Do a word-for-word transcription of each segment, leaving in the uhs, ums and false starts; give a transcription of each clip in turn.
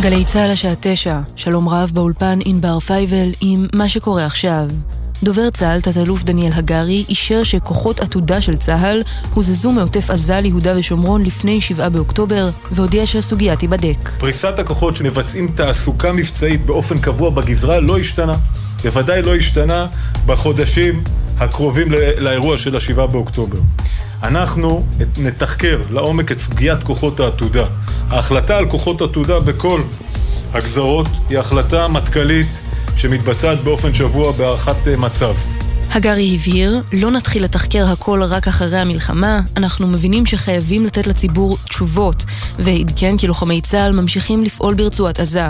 גלי צהל השעה תשע, שלום רב באולפן אינבר פייבל עם מה שקורה עכשיו. דובר צהל, תת-אלוף דניאל הגרי, אישר שכוחות עתודה של צהל הוזזו מעוטף עזה ליהודה ושומרון לפני שבעה באוקטובר, והודיע שהסוגיה תיבדק. פריסת הכוחות שמבצעים תעסוקה מבצעית באופן קבוע בגזרה לא השתנה. בוודאי לא השתנה בחודשים הקרובים לאירוע של השבעה באוקטובר. אנחנו נתחקר לעומק את סוגיית כוחות העתודה. ההחלטה על כוחות עתודה בכל הגזרות היא החלטה מטכלית שמתבצעת באופן שבוע בהערכת מצב. הגרי הבהיר, לא נתחיל לתחקר הכל רק אחרי המלחמה, אנחנו מבינים שחייבים לתת לציבור תשובות, והדכן כי לוחמי צהל ממשיכים לפעול ברצועת עזה.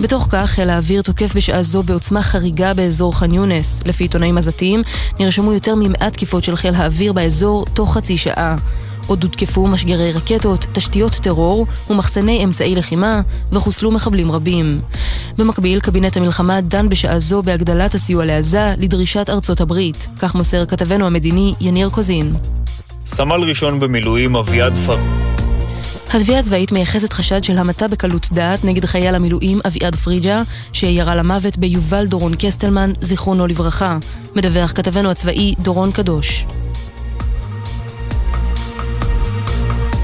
בתוך כך, חיל האוויר תוקף בשעה זו בעוצמה חריגה באזור חן יונס. לפי עיתונאים עזתיים, נרשמו יותר ממאה תקיפות של חיל האוויר באזור תוך חצי שעה. עוד הותקפו משגרי רקטות, תשתיות טרור ומחסני אמצעי לחימה, וחוסלו מחבלים רבים. במקביל, קבינט המלחמה דן בשעה זו בהגדלת הסיוע לעזה לדרישת ארצות הברית. כך מוסר כתבנו המדיני יניר קוזין. סמל ראשון במילואים אביעד פרח. התביעה הצבאית מייחסת חשד של המתה בקלות דעת נגד חייל המילואים אביעד פריג'ה, שירה למוות ביובל דורון קסטלמן, זיכרונו לברכה. מדווח כתבנו הצבאי דורון קדוש.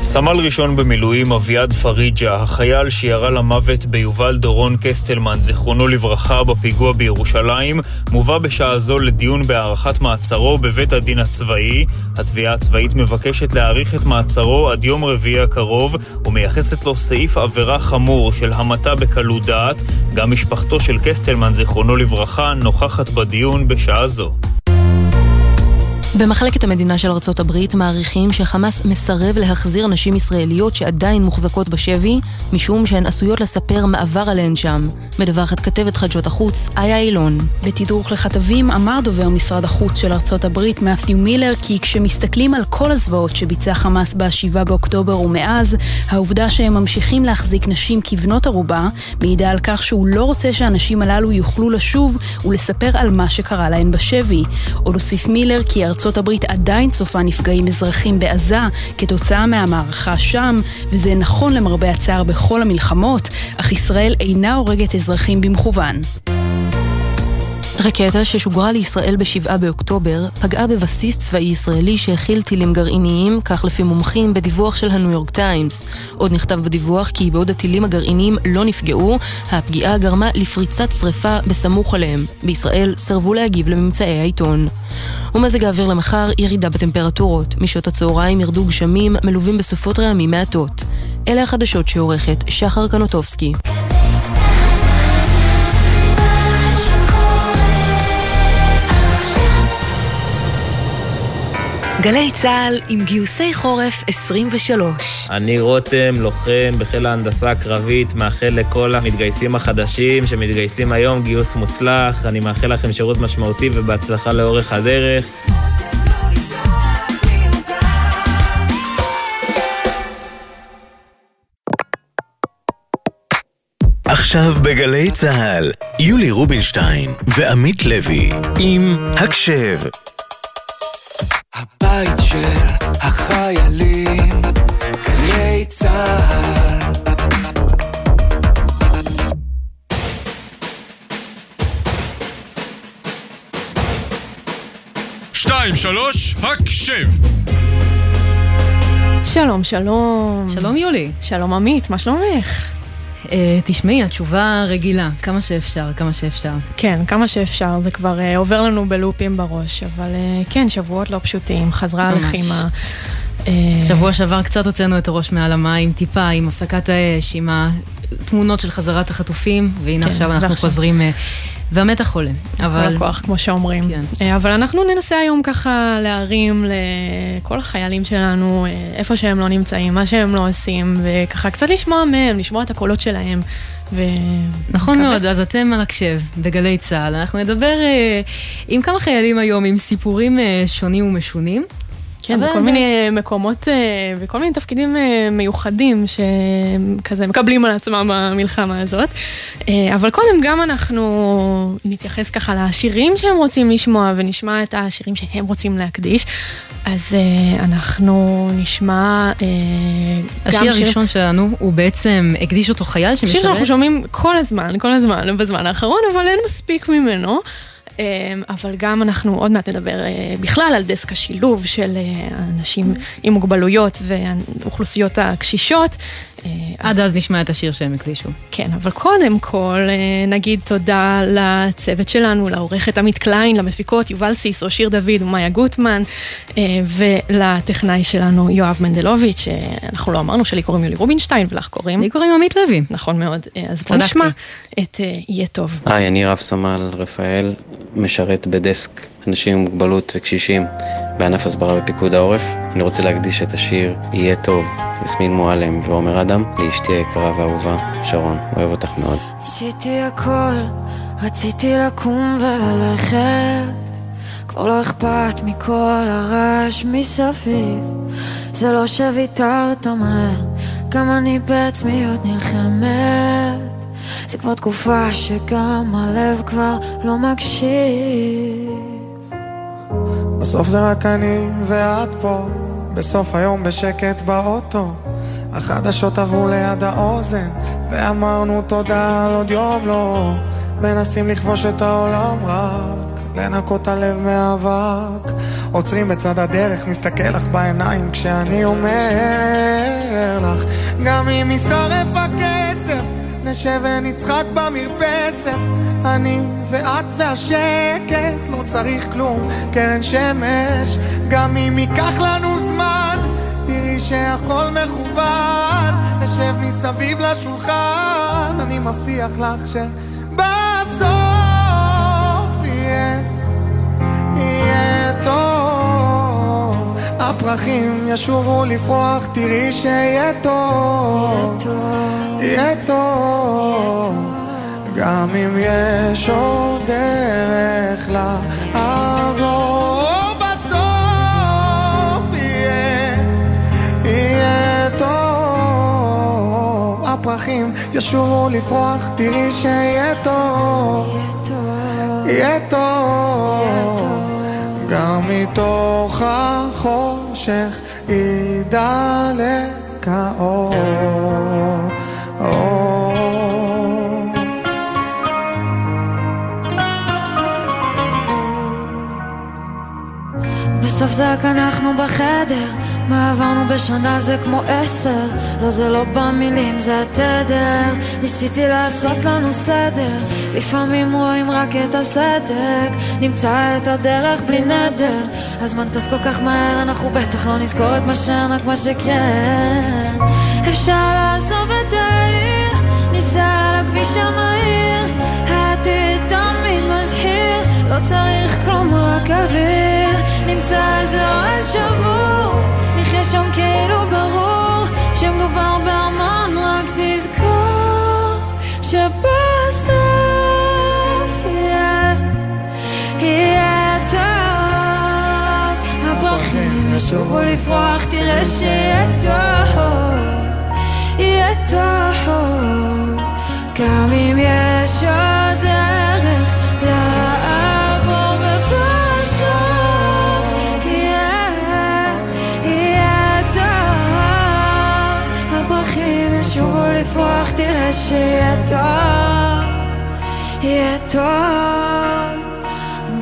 סמל ראשון במילואים אביעד פריג'ה, החייל שירה למוות ביובל דורון קסטלמן, זיכרונו לברכה, בפיגוע בירושלים, מובא בשעה זו לדיון בהארכת מעצרו בבית הדין הצבאי. התביעה הצבאית מבקשת להאריך את מעצרו עד יום רביעי הקרוב, ומייחסת לו סעיף עבירה חמור של המתה בקלות דעת. גם משפחתו של קסטלמן, זיכרונו לברכה, נוכחת בדיון בשעה זו. במחלקת המדינה של ארצות הברית מעריכים שחמאס מסרב להחזיר נשים ישראליות שעדיין מוחזקות בשבי, משום שהן עשויות לספר מעבר עליהן שם. מדווחת כתבת חדשות החוץ, איה אילון. בתדרוך לכתבים אמר דובר משרד החוץ של ארצות הברית, מתיו מילר, כי כשמסתכלים על כל הזוועות שביצע חמאס בשבעה באוקטובר ומאז, העובדה שהם ממשיכים להחזיק נשים כבנות ערובה, מעידה על כך שהוא לא רוצה שהנשים הללו יוכלו לשוב ולספר על מה שקרה להן בשבי. עוד הוסיף מילר כי ארצות ארצות הברית עדיין צופה נפגעים אזרחים בעזה כתוצאה מהמערכה שם, וזה נכון למרבה הצער בכל המלחמות, אך ישראל אינה הורגת אזרחים במכוון. רקטה ששוגרה לישראל בשבעה באוקטובר פגעה בבסיס צבאי ישראלי שהכיל טילים גרעיניים, כך לפי מומחים בדיווח של הניו יורק טיימס. עוד נכתב בדיווח כי בעוד הטילים הגרעיניים לא נפגעו, הפגיעה גרמה לפריצת שריפה בסמוך עליהם. בישראל סרבו להגיב לממצאי העיתון. ומזג האוויר למחר, ירידה בטמפרטורות. משעות הצהריים ירדו גשמים מלווים בסופות רעמים מעטות. אלה החדשות שעורכת שחר קנוטובסקי. גלי צהל עם גיוסי חורף עשרים ושלוש. אני רותם, לוחם בחיל ההנדסה הקרבית, מאחל לכל המתגייסים החדשים שמתגייסים היום גיוס מוצלח. אני מאחל לכם שירות משמעותי ובהצלחה לאורך הדרך. עכשיו בגלי צהל, יולי רובין שטיין ועמית לוי עם הקשב. הבית של החיילים, גלי צהל. שתיים, שלוש, הקשב. שלום, שלום. שלום יולי. שלום עמית, מה שלומך? תשמעי, התשובה רגילה, כמה שאפשר, כמה שאפשר. כן, כמה שאפשר, זה כבר עובר לנו בלופים בראש, אבל כן, שבועות לא פשוטים, חזרה הלחימה. שבוע שעבר קצת הוצאנו את הראש מעל המים, טיפה, עם הפסקת האש, עם התמונות של חזרת החטופים, והנה עכשיו אנחנו חוזרים, והמתח עולה. על הכוח, כמו שאומרים. אבל אנחנו ננסה היום ככה להרים לכל החיילים שלנו, איפה שהם לא נמצאים, מה שהם לא עושים, וככה קצת לשמוע מהם, לשמוע את הקולות שלהם. נכון מאוד, אז אתם על הקשב בגלי צהל. אנחנו נדבר עם כמה חיילים היום, עם סיפורים שונים ומשונים. כן, בכל מיני מקומות, בכל מיני תפקידים מיוחדים שכזה מקבלים על עצמם במלחמה הזאת. אבל קודם גם אנחנו נתייחס ככה לשירים שהם רוצים לשמוע, ונשמע את השירים שהם רוצים להקדיש. אז אנחנו נשמע... השיר הראשון שלנו הוא בעצם הקדיש אותו חייל שמשרת. שיר שאנחנו שומעים כל הזמן, כל הזמן, בזמן האחרון, אבל אין מספיק ממנו. אבל גם אנחנו עוד מעט נדבר בכלל על דסק השילוב של אנשים עם מוגבלויות ואוכלוסיות הקשישות. עד אז נשמע את השיר שהם הקדישו. כן, אבל קודם כל נגיד תודה לצוות שלנו, לעורכת עמית קליין, למפיקות יובל סיסו, שיר דוד ומאיה גוטמן, ולטכנאי שלנו יואב מנדלוביץ', שאנחנו לא אמרנו שלי קוראים יולי רובין שטיין, ולך קוראים? לי קוראים עמית לוי. נכון מאוד, אז בוא נשמע את יהיה טוב. היי, אני רב סמל רפאל, משרת בדסק אנשים עם מוגבלות וקשישים בענף הסברה בפיקוד העורף. אני רוצה להקדיש את השיר יהיה טוב, יסמין מועלם ועומר אדם, לאשתי היקרה ואהובה שרון, אוהב אותך מאוד. עשיתי הכל, רציתי לקום וללכת, כבר לא אכפת מכל הרעש מסביב, זה לא שוויתרת מהר, גם אני בעצמי עוד נלחמת, זה כבר תקופה שגם הלב כבר לא מקשיב. בסוף זה רק אני ואת פה, בסוף היום בשקט באוטו, החדשות עברו ליד האוזן ואמרנו תודה על עוד יום לא, מנסים לכבוש את העולם רק לנקות הלב מאבק, עוצרים בצד הדרך, מסתכל לך בעיניים כשאני אומר לך גם אם ישרף הכסף נשב ונצחק במרפסת, אני ואת והשקט, לא צריך כלום קרן שמש, גם אם ייקח לנו זמן תראי שהכל מכוון, נשב מסביב לשולחן, אני מבטיח לך שבסוף יהיה יהיה טוב, הפרחים ישובו לפרוח, תראי שיהיה טוב יהיה טוב, גם אם יש עוד דרך לעבור, בסוף יהיה יהיה טוב, הפרחים ישובו לפרוח, תראי שיהיה טוב יהיה טוב, גם מתוך החושך ידלק האור. בסוף זה רק אנחנו בחדר, מה עברנו בשנה זה כמו עשר, לא זה לא במילים זה התדר, ניסיתי לעשות לנו סדר, לפעמים רואים רק את הסדק, נמצא את הדרך בלי נדר, הזמן טס כל כך מהר, אנחנו בטח לא נזכור את מה שאין, רק מה שכן אפשר לעזוב את העיר, ניסע על הכביש המהיר, העתיד תמיד מזהיר, לא צריך כלום רק אוויר, נמצא איזה אוהל שבור, נחיה שם כאילו ברור שמדובר באמן, רק תזכור שבסוף יהיה יהיה טוב, הפרחים ישובו לפרוח, תראה שיהיה טוב יהיה טוב, גם אם יש עוד דרך לעבור, ובסוף יהיה יהיה טוב, הפרחים ישובו לפרוח, תראה שיהיה טוב יהיה טוב,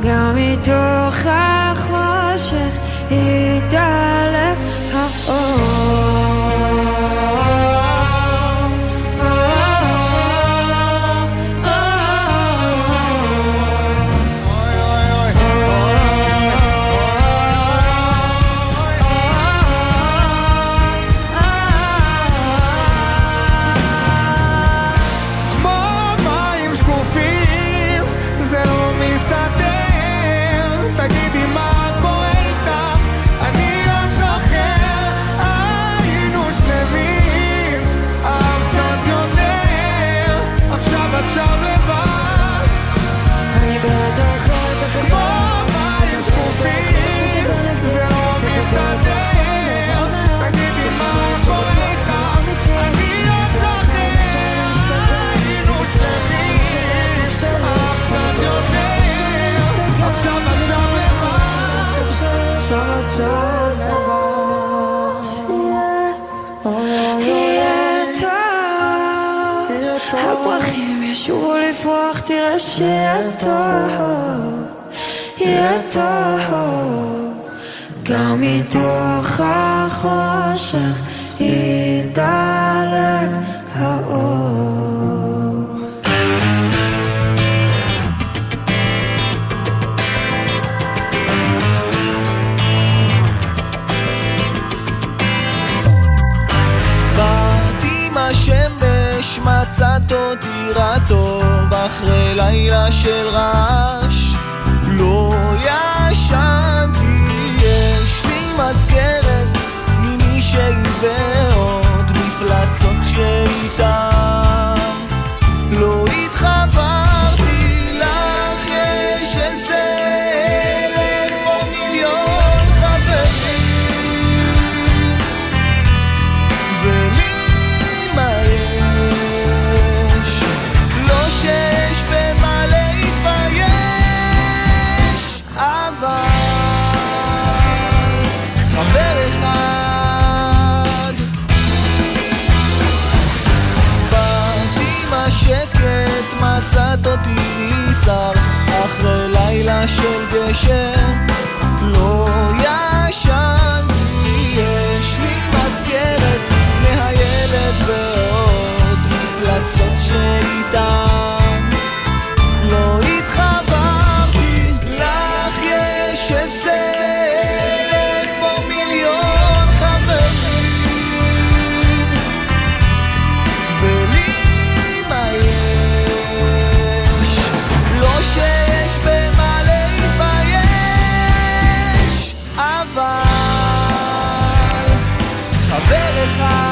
גם מתוך החושך ידלק האור. תגידי מה קורה איתך, אני עוד זוכר שובו לפרוח, תראה שיהיה טוב, יהיה טוב, גם מתוך החושך ידלק האור. השמש מצאת אותי רטוב אחרי לילה של רעש, לא ישנתי. יש לי מזכרת ממישהי ועוד מפלצות שאיתה לא התחברתי לך. יש איזה אלף או מיליון חברים ולי אחרי לילה של גשם לא ישן. יש לי מזכרת מהילד ועוד מפלצות שאיתן לא התחברתי לך. יש איזה אלף או מיליון חברים ולי מה יש, לא שיש במה להתבייש, אבל חבר אחד.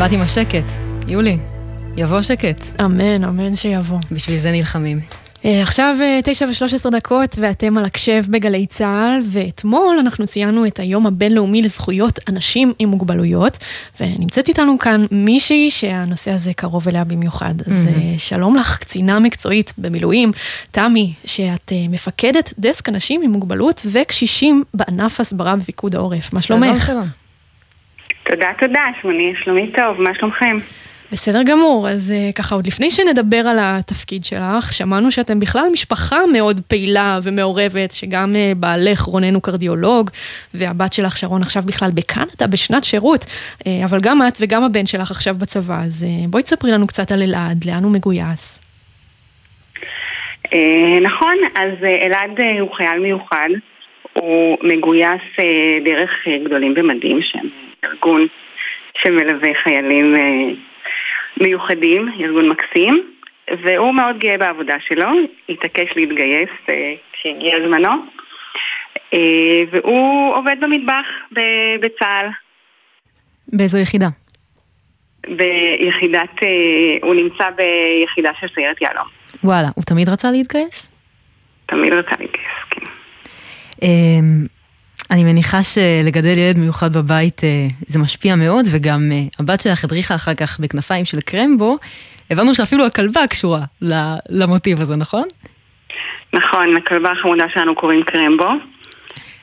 באתי עם השקט, יולי, יבוא שקט. אמן, אמן שיבוא. בשביל זה נלחמים. עכשיו תשע ושלוש עשרה דקות ואתם על הקשב בגלי צהל, ואתמול אנחנו ציינו את היום הבינלאומי לזכויות אנשים עם מוגבלויות, ונמצאת איתנו כאן מישהי שהנושא הזה קרוב אליה במיוחד. Mm-hmm. אז שלום לך, קצינה מקצועית במילואים, טמי, שאת מפקדת דסק אנשים עם מוגבלות וקשישים בענף הסברה בפיקוד העורף. מה שלומך? שלום. תודה, תודה, שמוני, שלומי טוב, מה שלומכם? בסדר גמור, אז ככה עוד לפני שנדבר על התפקיד שלך, שמענו שאתם בכלל משפחה מאוד פעילה ומעורבת, שגם בעלך רונן הוא קרדיולוג, והבת שלך שרון עכשיו בכלל בקנדה בשנת שירות, אבל גם את וגם הבן שלך עכשיו בצבא, אז בואי תספרי לנו קצת על אלעד, לאן הוא מגויס. נכון, אז אלעד הוא חייל מיוחד, הוא מגויס דרך גדולים במדים, שהם ארגון שמלווה חיילים מיוחדים, ארגון מקסים, והוא מאוד גאה בעבודה שלו, התעקש להתגייס כשהגיע זמנו, והוא עובד במטבח בצהל. באיזו יחידה? ביחידת, הוא נמצא ביחידה של סיירת יעלום. וואלה, הוא תמיד רצה להתגייס? תמיד רצה להתגייס, כן. אני מניחה שלגדל ילד מיוחד בבית זה משפיע מאוד, וגם הבת שלך הדריכה אחר כך בכנפיים של קרמבו, הבנו שאפילו הכלבה קשורה למוטיב הזה, נכון? נכון, הכלבה החמודה שלנו קוראים קרמבו,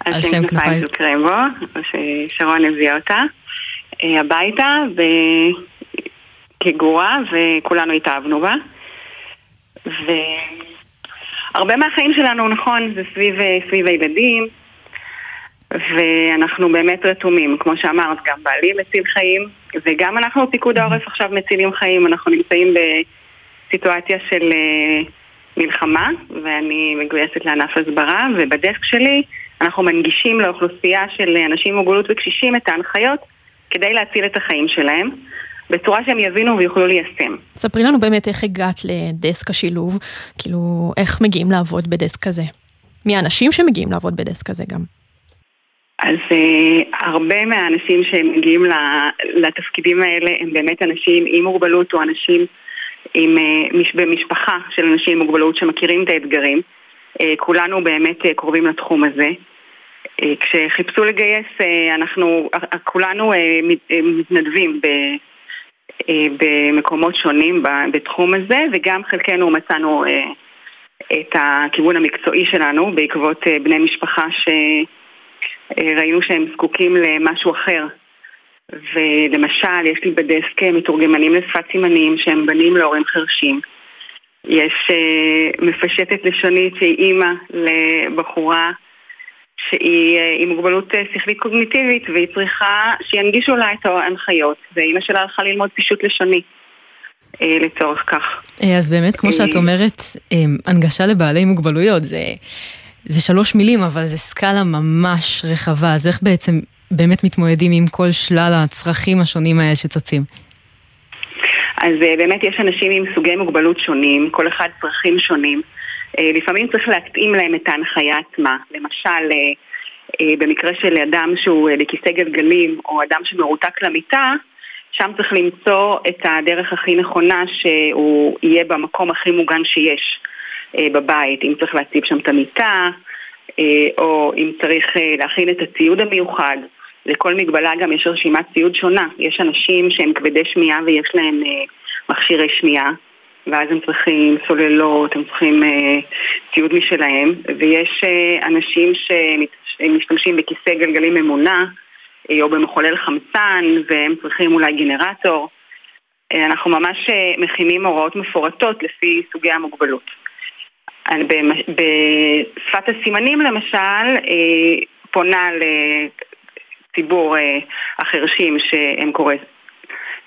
על שם כנפיים של קרמבו, ששרון הביאה אותה הביתה כגורה, וכולנו התאהבנו בה, והרבה מהחיים שלנו, נכון, זה סביב הילדים, ואנחנו באמת רתומים, כמו שאמרת, גם בעלי מציל חיים, וגם אנחנו פיקוד העורף עכשיו מצילים חיים. אנחנו נמצאים בסיטואציה של מלחמה, ואני מגויסת לענף הסברה, ובדסק שלי אנחנו מנגישים לאוכלוסייה של אנשים עם מוגבלות וקשישים את ההנחיות כדי להציל את החיים שלהם, בצורה שהם יבינו ויוכלו ליישם. ספרי לנו באמת איך הגעת לדסק השילוב, כאילו איך מגיעים לעבוד בדסק כזה? מי האנשים שמגיעים לעבוד בדסק כזה גם? אז uh, הרבה מהאנשים שמגיעים לתפקידים האלה הם באמת אנשים עם מוגבלות או אנשים עם uh, במשפחה של אנשים עם מוגבלות שמכירים את האתגרים. Uh, כולנו באמת uh, קרובים לתחום הזה. Uh, כשחיפשו לגייס uh, אנחנו uh, כולנו uh, מתנדבים ב, uh, במקומות שונים בתחום הזה, וגם חלקנו מצאנו uh, את הכיוון המקצועי שלנו בעקבות uh, בני משפחה ש ראינו שהם זקוקים למשהו אחר. ולמשל, יש לי בדסק מתורגמנים לשפת סימנים שהם בנים להורים חרשים. יש uh, מפשטת לשונית שהיא אימא לבחורה שהיא uh, עם מוגבלות שכלית קוגניטיבית, והיא צריכה שינגישו לה את ההנחיות. ואימא שלה הלכה ללמוד פישוט לשוני uh, לצורך כך. אז באמת, כמו שאת אומרת, הנגשה לבעלי מוגבלויות זה... זה שלוש מילים, אבל זה סקאלה ממש רחבה. אז איך בעצם באמת מתמודדים עם כל שלל הצרכים השונים האלה שצצים? אז באמת יש אנשים עם סוגי מוגבלות שונים, כל אחד צרכים שונים. לפעמים צריך להתאים להם את ההנחיה עצמה. למשל, במקרה של אדם שהוא לכיסא גלגלים, או אדם שמרותק למיטה, שם צריך למצוא את הדרך הכי נכונה שהוא יהיה במקום הכי מוגן שיש. בבית, אם צריך להציב שם את המיטה, או אם צריך להכין את הציוד המיוחד. לכל מגבלה גם יש רשימת ציוד שונה. יש אנשים שהם כבדי שמיעה ויש להם מכשירי שמיעה, ואז הם צריכים סוללות, הם צריכים ציוד משלהם, ויש אנשים שמשתמשים בכיסא גלגלים ממונע, או במחולל חמצן, והם צריכים אולי גנרטור. אנחנו ממש מכינים הוראות מפורטות לפי סוגי המוגבלות. בשפת הסימנים למשל פונה לציבור החרשים שהם קורא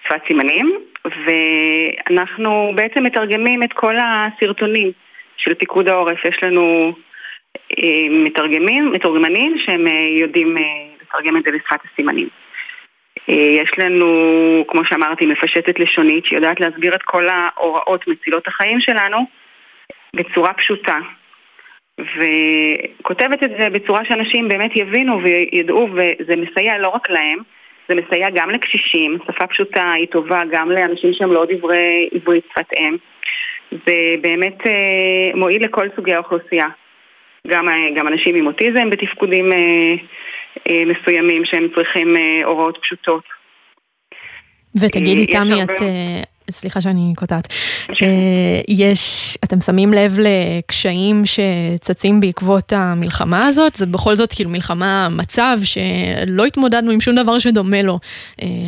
שפת סימנים, ואנחנו בעצם מתרגמים את כל הסרטונים של פיקוד העורף. יש לנו מתרגמים, מתורגמנים שהם יודעים לתרגם את זה לשפת הסימנים. יש לנו, כמו שאמרתי, מפשטת לשונית שיודעת להסביר את כל ההוראות מצילות החיים שלנו בצורה פשוטה, וכותבת את זה בצורה שאנשים באמת יבינו וידעו, וזה מסייע לא רק להם, זה מסייע גם לקשישים. שפה פשוטה היא טובה גם לאנשים שהם לא דברי עברית שפת אם. זה באמת אה, מועיל לכל סוגי האוכלוסייה, גם, אה, גם אנשים עם אוטיזם בתפקודים אה, אה, מסוימים שהם צריכים אה, הוראות פשוטות. ותגידי אה, תמי, הרבה... את... אה... סליחה שאני קוטעת, יש, אתם שמים לב לקשיים שצצים בעקבות המלחמה הזאת? זה בכל זאת כאילו מלחמה, מצב שלא התמודדנו עם שום דבר שדומה לו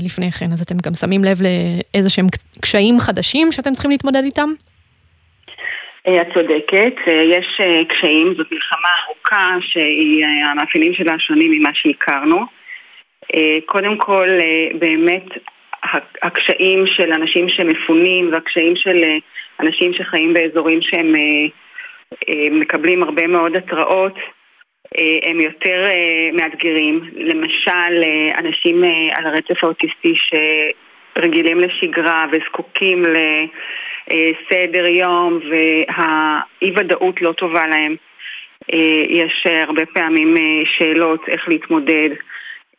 לפני כן, אז אתם גם שמים לב לאיזה שהם קשיים חדשים שאתם צריכים להתמודד איתם? את צודקת, יש קשיים, זאת מלחמה ארוכה שהמאפיינים שלה שונים ממה שהכרנו. קודם כל, באמת הקשיים של אנשים שמפונים והקשיים של אנשים שחיים באזורים שהם מקבלים הרבה מאוד התראות הם יותר מאתגרים. למשל, אנשים על הרצף האוטיסטי שרגילים לשגרה וזקוקים לסדר יום והאי ודאות לא טובה להם. יש הרבה פעמים שאלות איך להתמודד.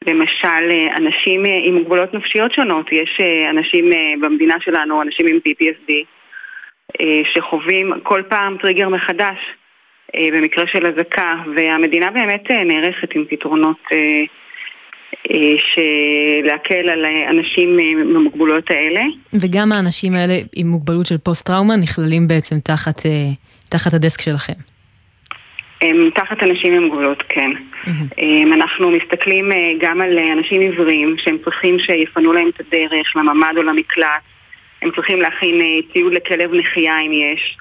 למשל, אנשים עם מוגבלות נפשיות שונות, יש אנשים במדינה שלנו, אנשים עם פי טי אס די, שחווים כל פעם טריגר מחדש במקרה של הזקה, והמדינה באמת נערכת עם פתרונות שלהקל על אנשים עם המוגבלויות האלה. וגם האנשים האלה עם מוגבלות של פוסט-טראומה נכללים בעצם תחת, תחת הדסק שלכם. הם תחת אנשים עם מוגבלות, כן. Mm-hmm. אנחנו מסתכלים גם על אנשים עיוורים שהם צריכים שיפנו להם את הדרך לממד או למקלט. הם צריכים להכין ציוד לכלב נחייה אם יש.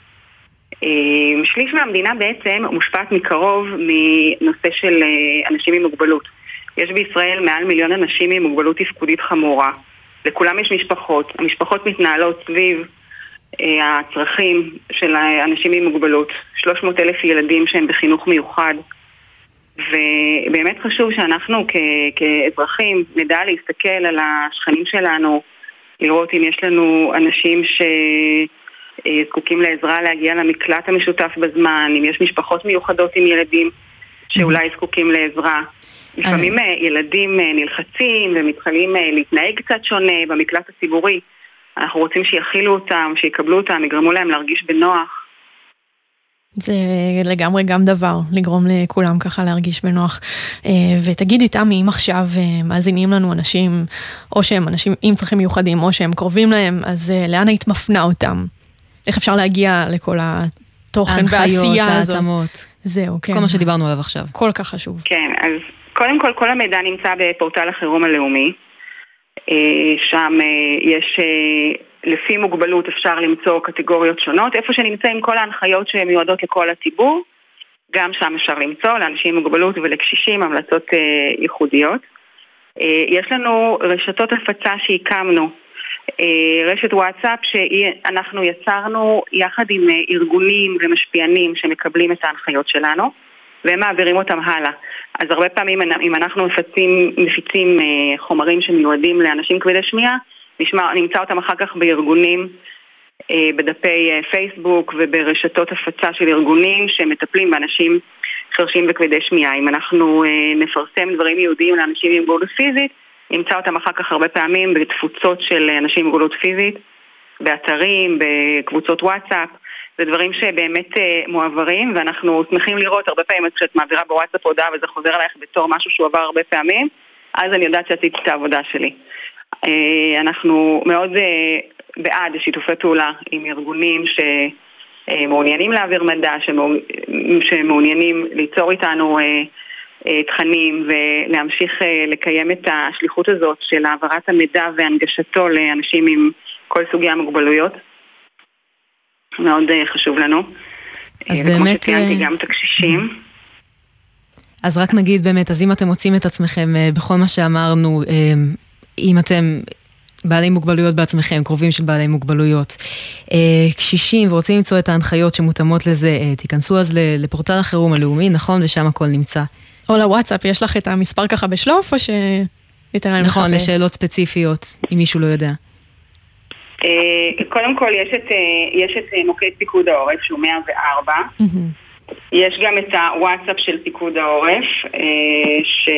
שליש מהמדינה בעצם מושפעת מקרוב מנושא של אנשים עם מוגבלות. יש בישראל מעל מיליון אנשים עם מוגבלות תפקודית חמורה. לכולם יש משפחות. המשפחות מתנהלות סביב הצרכים של האנשים עם מוגבלות, שלוש מאות אלף ילדים שהם בחינוך מיוחד, ובאמת חשוב שאנחנו כ- כאזרחים נדע להסתכל על השכנים שלנו, לראות אם יש לנו אנשים שזקוקים לעזרה להגיע למקלט המשותף בזמן, אם יש משפחות מיוחדות עם ילדים שאולי זקוקים לעזרה. לפעמים ילדים נלחצים ומתחלים להתנהג קצת שונה במקלט הציבורי. אנחנו רוצים שיחילו אותם, שיקבלו אותם, יגרמו להם להרגיש בנוח. זה לגמרי גם דבר, לגרום לכולם ככה להרגיש בנוח. ותגידי תמי, אם עכשיו מאזינים לנו אנשים, או שהם אנשים עם צרכים מיוחדים, או שהם קרובים להם, אז לאן היית מפנה אותם? איך אפשר להגיע לכל התוכן והעשייה הזאת? ההתאמות. זהו, כן. כל מה שדיברנו עליו עכשיו. כל כך חשוב. כן, אז קודם כל, כל המידע נמצא בפורטל החירום הלאומי. שם יש... לפי מוגבלות אפשר למצוא קטגוריות שונות, איפה שנמצאים כל ההנחיות שמיועדות לכל הציבור, גם שם אפשר למצוא, לאנשים עם מוגבלות ולקשישים, המלצות אה, ייחודיות. אה, יש לנו רשתות הפצה שהקמנו, אה, רשת וואטסאפ שאנחנו יצרנו יחד עם ארגונים ומשפיענים שמקבלים את ההנחיות שלנו, והם מעבירים אותם הלאה. אז הרבה פעמים אם אנחנו מפצים, מפיצים אה, חומרים שמיועדים לאנשים כבדי שמיעה, נשמע, נמצא אותם אחר כך בארגונים, בדפי פייסבוק וברשתות הפצה של ארגונים שמטפלים באנשים חרשים וכבדי שמיעה. אם אנחנו נפרסם דברים ייעודיים לאנשים עם מוגבלות פיזית, נמצא אותם אחר כך הרבה פעמים בתפוצות של אנשים עם מוגבלות פיזית, באתרים, בקבוצות וואטסאפ. זה דברים שבאמת מועברים, ואנחנו שמחים לראות הרבה פעמים שאת מעבירה בוואטסאפ הודעה וזה חוזר עלייך בתור משהו שהוא עבר הרבה פעמים, אז אני יודעת שעשיתי את העבודה שלי. אנחנו מאוד בעד שיתופי פעולה עם ארגונים שמעוניינים להעביר מדע, שמעוניינים ליצור איתנו תכנים ולהמשיך לקיים את השליחות הזאת של העברת המידע והנגשתו לאנשים עם כל סוגי המוגבלויות. מאוד חשוב לנו. אז וכמו באמת... שציינתי גם את הקשישים. אז רק נגיד באמת, אז אם אתם מוצאים את עצמכם בכל מה שאמרנו... אם אתם בעלי מוגבלויות בעצמכם, קרובים של בעלי מוגבלויות, קשישים ורוצים למצוא את ההנחיות שמותאמות לזה, תיכנסו אז לפורטל החירום הלאומי, נכון? ושם הכל נמצא. או לוואטסאפ, יש לך את המספר ככה בשלוף, או שניתן להם לחפש? נכון, לשאלות ספציפיות, אם מישהו לא יודע. קודם כל, יש את מוקד פיקוד העורף, שהוא מאה וארבע. יש גם את הוואטסאפ של פיקוד העורף, ש...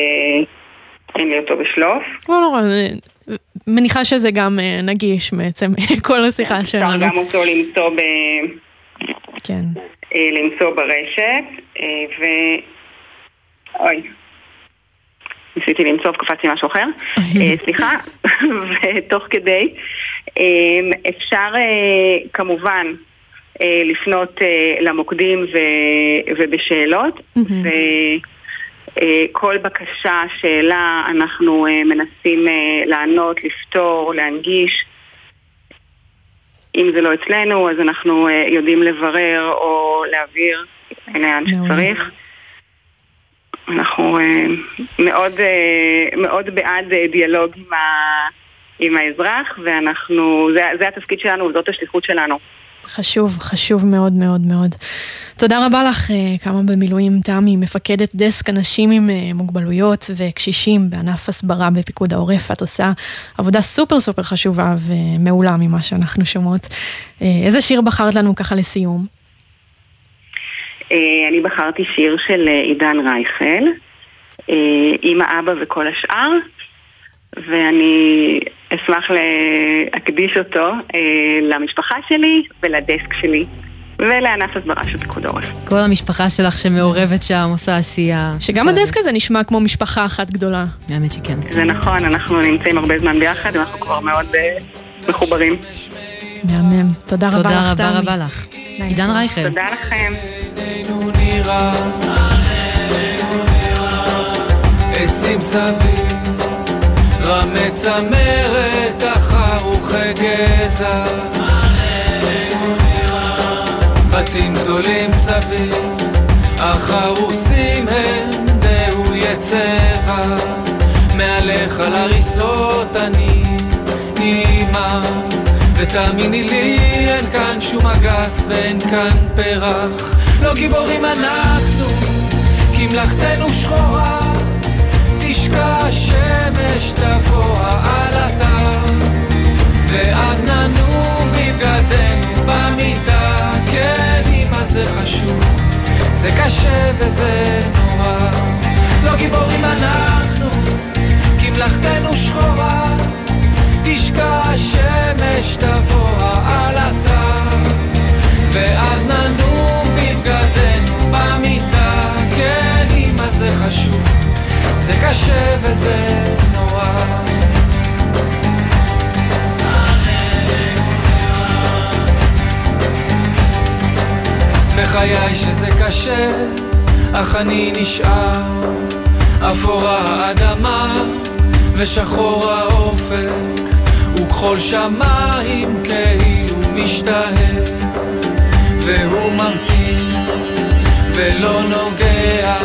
אין לי אותו בשלוף. לא נורא, מניחה שזה גם נגיש בעצם, כל השיחה שלנו. אפשר גם אותו למצוא ב... כן. למצוא ברשת, ו... אוי, ניסיתי למצוא, קפצתי משהו אחר. סליחה, ותוך כדי. אפשר כמובן לפנות למוקדים ובשאלות, ו... כל בקשה, שאלה, אנחנו מנסים לענות, לפתור, להנגיש. אם זה לא אצלנו, אז אנחנו יודעים לברר או להעביר לאן שצריך. אנחנו מאוד, מאוד בעד דיאלוג עם, ה, עם האזרח, ואנחנו, זה, זה התפקיד שלנו וזאת השליחות שלנו. חשוב, חשוב מאוד מאוד מאוד. תודה רבה לך, כמה במילואים תמי, מפקדת דסק אנשים עם מוגבלויות וקשישים בענף הסברה בפיקוד העורף. את עושה עבודה סופר סופר חשובה ומעולה ממה שאנחנו שומעות. איזה שיר בחרת לנו ככה לסיום? אני בחרתי שיר של עדן רייכל, אמא אבא וכל השאר, ואני אשמח להקדיש אותו למשפחה שלי ולדסק שלי ולענף הסברה של פיקוד העורף. כל המשפחה שלך שמעורבת שם, עושה עשייה. שגם הדסק הזה נשמע כמו משפחה אחת גדולה. האמת שכן. זה נכון, אנחנו נמצאים הרבה זמן ביחד ואנחנו כבר מאוד מחוברים. מהמם. תודה רבה לך, תמי. תודה רבה רבה לך. עדן רייכל. תודה לכם. עצים סביב רמת צמרת אחר וכגזע עלינו נראה בתים גדולים סביב החרוסים הם דהוי צבע מעליך להריסות אני אימא ותאמיני לי אין כאן שום אגס ואין כאן פרח. לא גיבורים אנחנו, כי מלאכתנו שחורה. תשקע השמש תבוא על התר, ואז ננו מבגדנו במיטה. כן, אמא, זה חשוב, זה קשה וזה נורא. לא גיבורים אנחנו, כי מלאכתנו שחורה. תשקע השמש תבוא על התר, ואז ננו מבגדנו במיטה. כן, אמא, זה חשוב, זה קשה וזה נורא. בחיי שזה קשה, אך אני נשאר. אפורה האדמה ושחור האופק, וכחול שמיים כאילו משתהה. והוא ממתין ולא נוגע,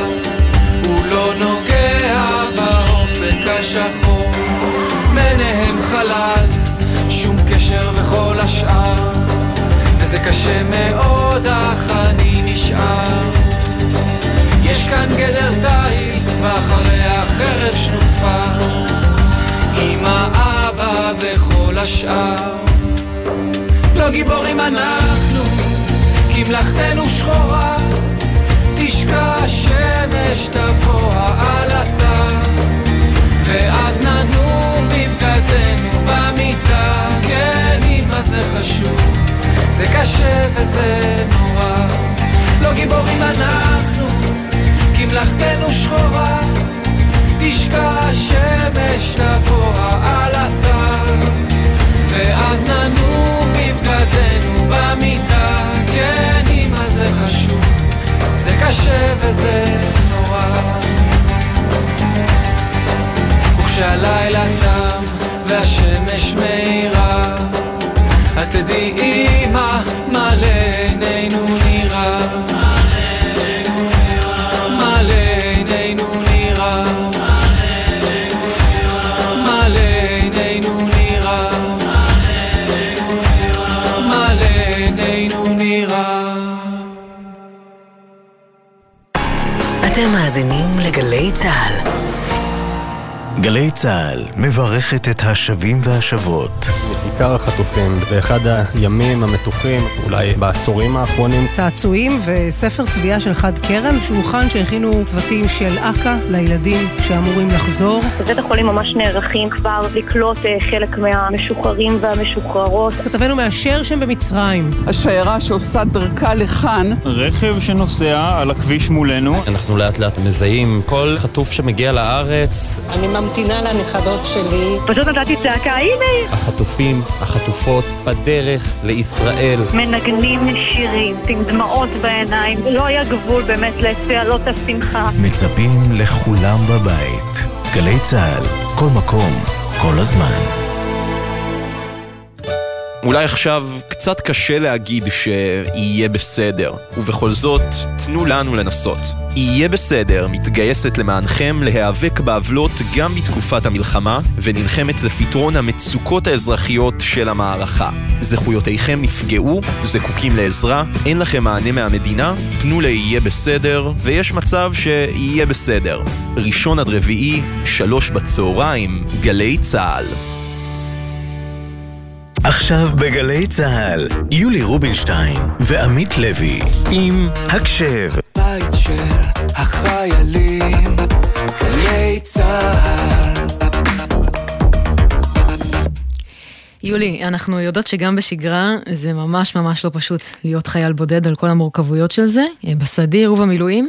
הוא לא נוגע באופק השחור. ביניהם חלל, שום קשר וכל השאר, וזה קשה מאוד, אך אני נשאר. יש כאן גדר תיל, ואחריה חרב שנופה, עם האבא וכל השאר. לא גיבורים אנחנו, כי מלאכתנו שחורה. תשקע השמש תבוא על התא, ואז ננו בבגדנו במיטה. כן, אמא, זה חשוב, זה קשה וזה נורא. לא גיבורים אנחנו, כי מלאכתנו שחורה. תשקע השמש תבוא על התא, ואז ננו בבגדנו במיטה. כן, אמא, זה חשוב, זה קשה וזה נורא. וכשהלילה תם והשמש מאירה, את תדעי אימא, מלא עינינו נראה, מלא עינינו נראה, מלא עינינו נראה, מלא עינינו נראה. אתם מאזינים לגלי צהל. גלי צהל מברכת את השבים והשבות. עיקר החטופים באחד הימים המתוחים, אולי בעשורים האחרונים. צעצועים וספר צביעה של חד קרן, שולחן שהכינו צוותים של אקה לילדים שאמורים לחזור. בית החולים ממש נערכים כבר לקלוט חלק מהמשוחררים והמשוחררות. כתבנו מאשר שם במצרים. השיירה שעושה דרכה לכאן. רכב שנוסע על הכביש מולנו. אנחנו לאט לאט מזהים כל חטוף שמגיע לארץ. אני ממתינה לנכדות שלי. פשוט נתתי צעקה, הנה! החטופים, החטופות, בדרך לישראל. מנגנים שירים, עם דמעות בעיניים. לא היה גבול באמת להצלות השמחה. מצפים לכולם בבית. גלי צהל, כל מקום, כל הזמן. אולי עכשיו קצת קשה להגיד שיהיה בסדר, ובכל זאת תנו לנו לנסות. יהיה בסדר מתגייסת למענכם להיאבק בעוולות גם בתקופת המלחמה, ונלחמת לפתרון המצוקות האזרחיות של המערכה. זכויותיכם נפגעו, זקוקים לעזרה, אין לכם מענה מהמדינה, תנו ליהיה בסדר, ויש מצב שיהיה בסדר. ראשון עד רביעי, שלוש בצהריים, גלי צהל. עכשיו בגלי צהל, יולי רובין שטיין ועמית לוי עם הקשב. בית של החיילים, גלי צהל. יולי, אנחנו יודעות שגם בשגרה זה ממש ממש לא פשוט להיות חייל בודד על כל המורכבויות של זה, בסדיר ובמילואים.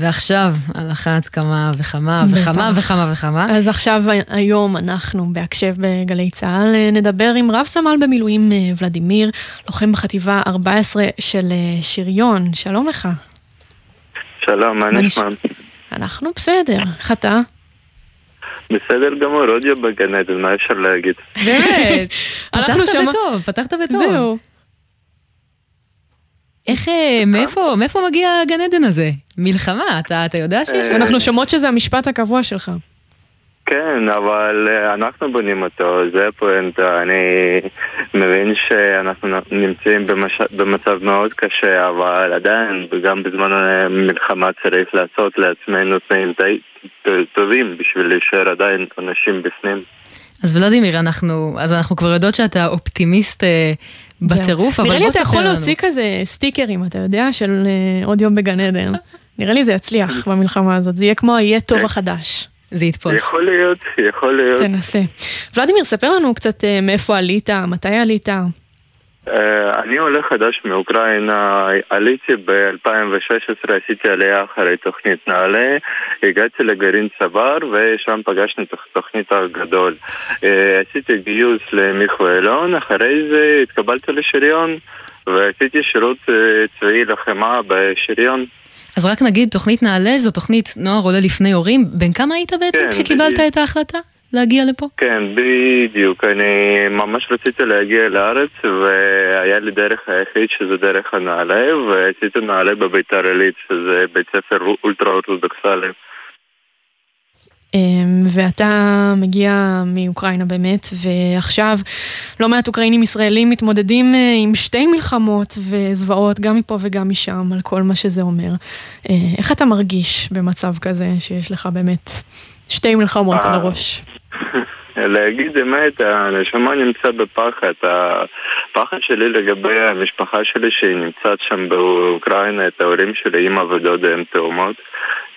ועכשיו על אחת כמה וכמה וכמה וכמה וכמה. אז עכשיו היום אנחנו בהקשב בגלי צהל נדבר עם רב סמל במילואים ולדימיר, לוחם בחטיבה ארבע עשרה של שריון. שלום לך. שלום, מה נשמע? אנחנו בסדר, איך אתה? בסדר גמור, עוד יום בגנד, אז מה אפשר להגיד? באמת, פתחת בטוב, פתחת בטוב. זהו. איך, מאיפה, מאיפה מגיע גן עדן הזה? מלחמה, אתה, אתה יודע שיש... אנחנו שומעות שזה המשפט הקבוע שלך. כן, אבל אנחנו בונים אותו, זה פואנטה. אני מבין שאנחנו נמצאים במש... במצב מאוד קשה, אבל עדיין, וגם בזמן המלחמה צריך לעשות לעצמנו תנאים די טובים בשביל להישאר עדיין אנשים בפנים. אז ולדימיר, אנחנו, אז אנחנו כבר יודעות שאתה אופטימיסט בטירוף, אבל נראה לי אתה יכול להוציא כזה סטיקרים, אתה יודע, של עוד יום בגן עדן. נראה לי זה יצליח במלחמה הזאת, זה יהיה כמו יהיה טוב החדש. זה יתפוס. יכול להיות, יכול להיות. תנסה. ולדימיר, ספר לנו קצת מאיפה עלית, מתי עלית? אני עולה חדש מאוקראינה, עליתי ב-אלפיים ושש עשרה, עשיתי עלייה אחרי תוכנית נעלה, הגעתי לגרעין צבר ושם פגשנו תוכנית הגדול. עשיתי גיוס למיכו אילון, אחרי זה התקבלתי לשריון ועשיתי שירות צבאי לחימה בשריון. אז רק נגיד, תוכנית נעלה זו תוכנית נוער עולה לפני הורים, בין כמה היית בעצם כן, כשקיבלת בדיוק. את ההחלטה להגיע לפה? כן, בדיוק, אני ממש רציתי להגיע לארץ, והיה לי דרך היחיד שזה דרך הנעלה, ועשיתי נעלה בביתר עילית, שזה בית ספר אולטרה אורתודוקסלי. ואתה מגיע מאוקראינה באמת, ועכשיו לא מעט אוקראינים ישראלים מתמודדים עם שתי מלחמות וזוועות, גם מפה וגם משם, על כל מה שזה אומר. איך אתה מרגיש במצב כזה שיש לך באמת שתי מלחמות על הראש? להגיד אמת, הנשמה נמצא בפחד. הפחד שלי לגבי המשפחה שלי שהיא נמצאת שם באוקראינה, את ההורים שלי, אמא ודודה, הם תאומות.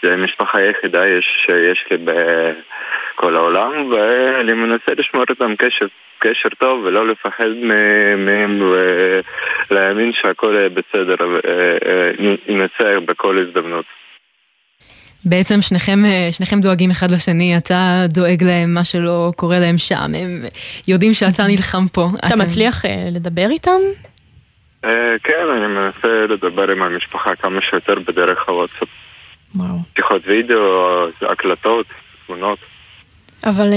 זה המשפחה היחידה שיש לי בכל העולם, ואני מנסה לשמור אותם קשר, קשר טוב ולא לפחד מהם ולהאמין שהכל יהיה בסדר ונצער בכל הזדמנות. בעצם שניכם, שניכם דואגים אחד לשני, אתה דואג להם מה שלא קורה להם שם, הם יודעים שאתה נלחם פה. אתה מצליח לדבר איתם? כן, אני מנסה לדבר עם המשפחה כמה שיותר בדרך הוואטסאפ. שיחות וידאו, הקלטות, תמונות. אבל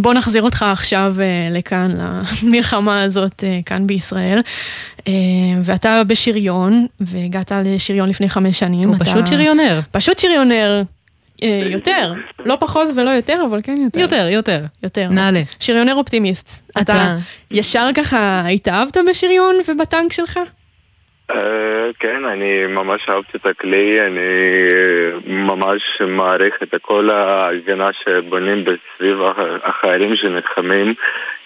בוא נחזיר אותך עכשיו לכאן, למלחמה הזאת כאן בישראל, ואתה בשריון, והגעת לשריון לפני חמש שנים. הוא פשוט שריונר. פשוט שריונר, יותר, לא פחות ולא יותר, אבל כן יותר. יותר, יותר. יותר. נעלה. שריונר אופטימיסט. אתה ישר ככה התאהבת בשריון ובטנק שלך? כן, אני ממש אהבתי את הכלי, אני ממש מעריך את כל ההגנה שבונים בסביב החיילים שנלחמים,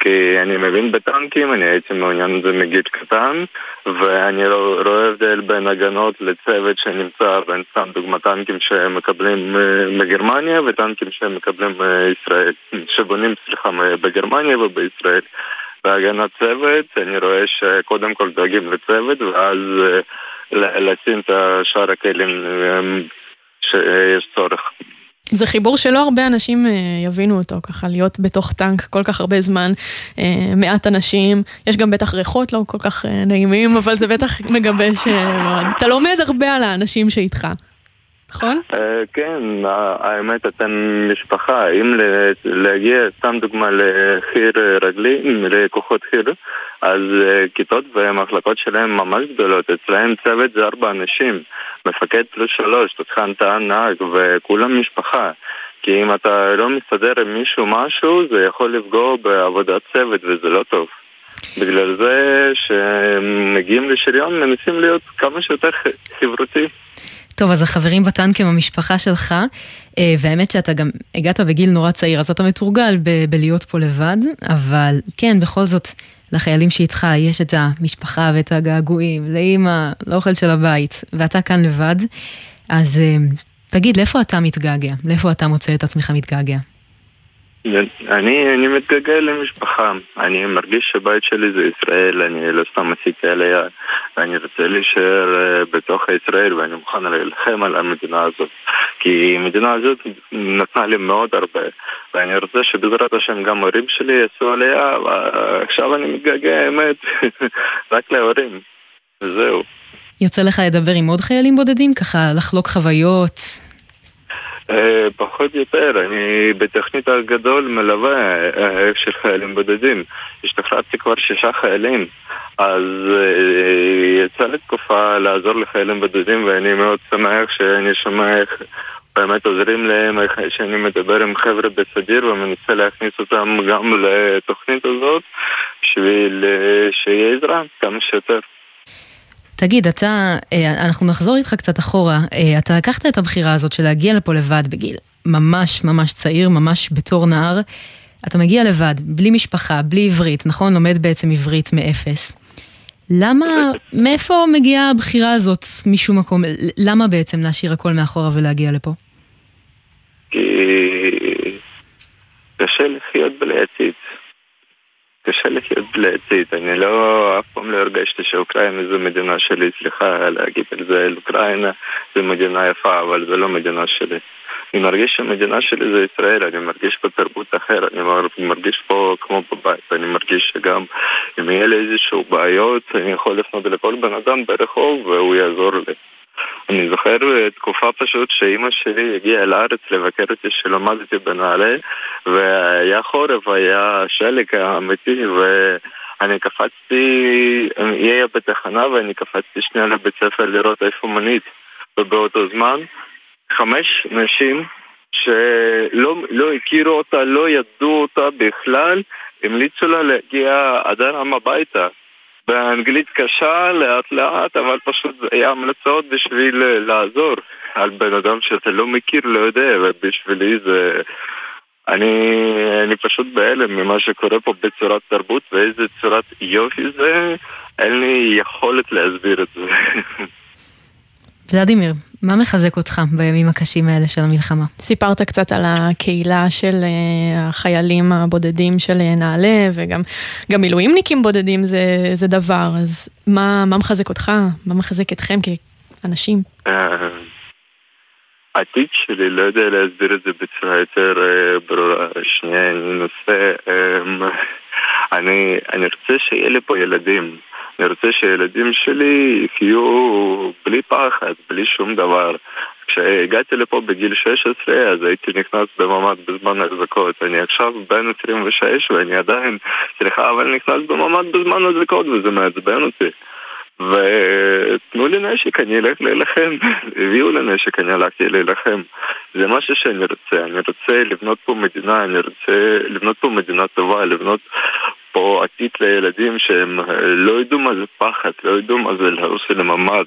כי אני מבין בטנקים, אני הייתי מעוניין את זה מגיל קטן, ואני רואה הבדל בין הגנות לצוות שנמצא בין סתם דוגמת טנקים שמקבלים מגרמניה וטנקים שמקבלים ישראל, שבונים סליחה בגרמניה ובישראל. בהגנת צוות, אני רואה שקודם כל דואגים לצוות, ואז לשים את השאר הכלים שיש צורך. זה חיבור שלא הרבה אנשים יבינו אותו, ככה להיות בתוך טנק כל כך הרבה זמן, מעט אנשים, יש גם בטח ריחות לא כל כך נעימים, אבל זה בטח מגבש מאוד. אתה לומד הרבה על האנשים שאיתך. נכון? כן, האמת, אתם משפחה, אם להגיע, סתם דוגמה, לחיר רגלי, לכוחות חיר, אז כיתות והמחלקות שלהם ממש גדולות, אצלהם צוות זה ארבע אנשים, מפקד פלוס שלוש, תותחן טען נהג, וכולם משפחה, כי אם אתה לא מסתדר עם מישהו משהו, זה יכול לפגוע בעבודת צוות, וזה לא טוב. בגלל זה שמגיעים לשריון, מנסים להיות כמה שיותר חברותי. טוב, אז החברים בטנקים, המשפחה שלך, והאמת שאתה גם הגעת בגיל נורא צעיר, אז אתה מתורגל ב- בלהיות פה לבד, אבל כן, בכל זאת, לחיילים שאיתך יש את המשפחה ואת הגעגועים, לאמא, לאוכל של הבית, ואתה כאן לבד, אז תגיד, לאיפה אתה מתגעגע? לאיפה אתה מוצא את עצמך מתגעגע? אני, אני מתגעגע למשפחה, אני מרגיש שהבית שלי זה ישראל, אני לא סתם עשיתי עליה, אני רוצה להישאר בתוך ישראל ואני מוכן להילחם על המדינה הזאת, כי המדינה הזאת נתנה לי מאוד הרבה, ואני רוצה שבעזרת השם גם הורים שלי יעשו עליה, ועכשיו אני מתגעגע האמת רק להורים, וזהו. יוצא לך לדבר עם עוד חיילים בודדים, ככה לחלוק חוויות? פחות יותר, אני בטכנית הגדול מלווה של חיילים בודדים. השתחררתי כבר שישה חיילים, אז יצא לתקופה לעזור לחיילים בודדים, ואני מאוד שמח שאני שומע איך באמת עוזרים להם, שאני מדבר עם חבר'ה בסדיר ומנסה להכניס אותם גם לתוכנית הזאת בשביל שיהיה עזרה כמה שיותר. תגיד, אתה, אנחנו נחזור איתך קצת אחורה, אתה לקחת את הבחירה הזאת של להגיע לפה לבד בגיל ממש ממש צעיר, ממש בתור נער, אתה מגיע לבד, בלי משפחה, בלי עברית, נכון? לומד בעצם עברית מאפס. למה, מאיפה מגיעה הבחירה הזאת משום מקום? למה בעצם להשאיר הכל מאחורה ולהגיע לפה? כי קשה לחיות בלי עתיד. קשה לחיות בלעצית, אני לא, אף פעם לא הרגשתי שאוקראינה זו מדינה שלי, סליחה להגיד על זה, אוקראינה זו מדינה יפה, אבל זו לא מדינה שלי. אני מרגיש שהמדינה שלי זה ישראל, אני מרגיש פה תרבות אחרת, אני מרגיש פה כמו בבית, אני מרגיש שגם אם יהיה לי איזשהו בעיות, אני יכול לפנות לכל בן אדם ברחוב והוא יעזור לי. אני זוכר תקופה פשוט שאימא שלי הגיעה לארץ לבקר אותי שלומדתי בנעלה, והיה חורף, היה שלג האמיתי, ואני קפצתי, היא היה בתחנה ואני קפצתי שנייה לבית ספר לראות איפה מונית, ובאותו זמן חמש נשים שלא לא הכירו אותה, לא ידעו אותה בכלל, המליצו לה להגיע עד הרם הביתה באנגלית קשה, לאט לאט, אבל פשוט היה המלצות בשביל לעזור על בן אדם שאתה לא מכיר, לא יודע, ובשבילי זה... אני, אני פשוט בהלם ממה שקורה פה בצורת תרבות, ואיזה צורת יופי זה, אין לי יכולת להסביר את זה. ולדימיר, מה מחזק אותך בימים הקשים האלה של המלחמה? סיפרת קצת על הקהילה של החיילים הבודדים של נעלה, וגם גם מילואימניקים בודדים זה, זה דבר, אז מה, מה מחזק אותך? מה מחזק אתכם כאנשים? העתיד שלי, לא יודע להסביר את זה בצורה יותר ברורה. שנייה, אני נושא, אני, אני רוצה שיהיה לי פה ילדים. אני רוצה שהילדים שלי יחיו בלי פחד, בלי שום דבר. כשהגעתי לפה בגיל שש עשרה, אז הייתי נכנס בממד בזמן הזכות. אני עכשיו בן עשרים ושש ואני עדיין צריכה, אבל נכנס בממד בזמן הזכות, וזה מעצבן אותי. ותנו לי נשק, אני אלך להילחם. הביאו לי נשק, אני הלכתי להילחם. זה משהו שאני רוצה. אני רוצה לבנות פה מדינה, אני רוצה לבנות פה מדינה טובה, לבנות... פה עתיד לילדים שהם לא ידעו מה זה פחד, לא ידעו מה זה להרוס לממד.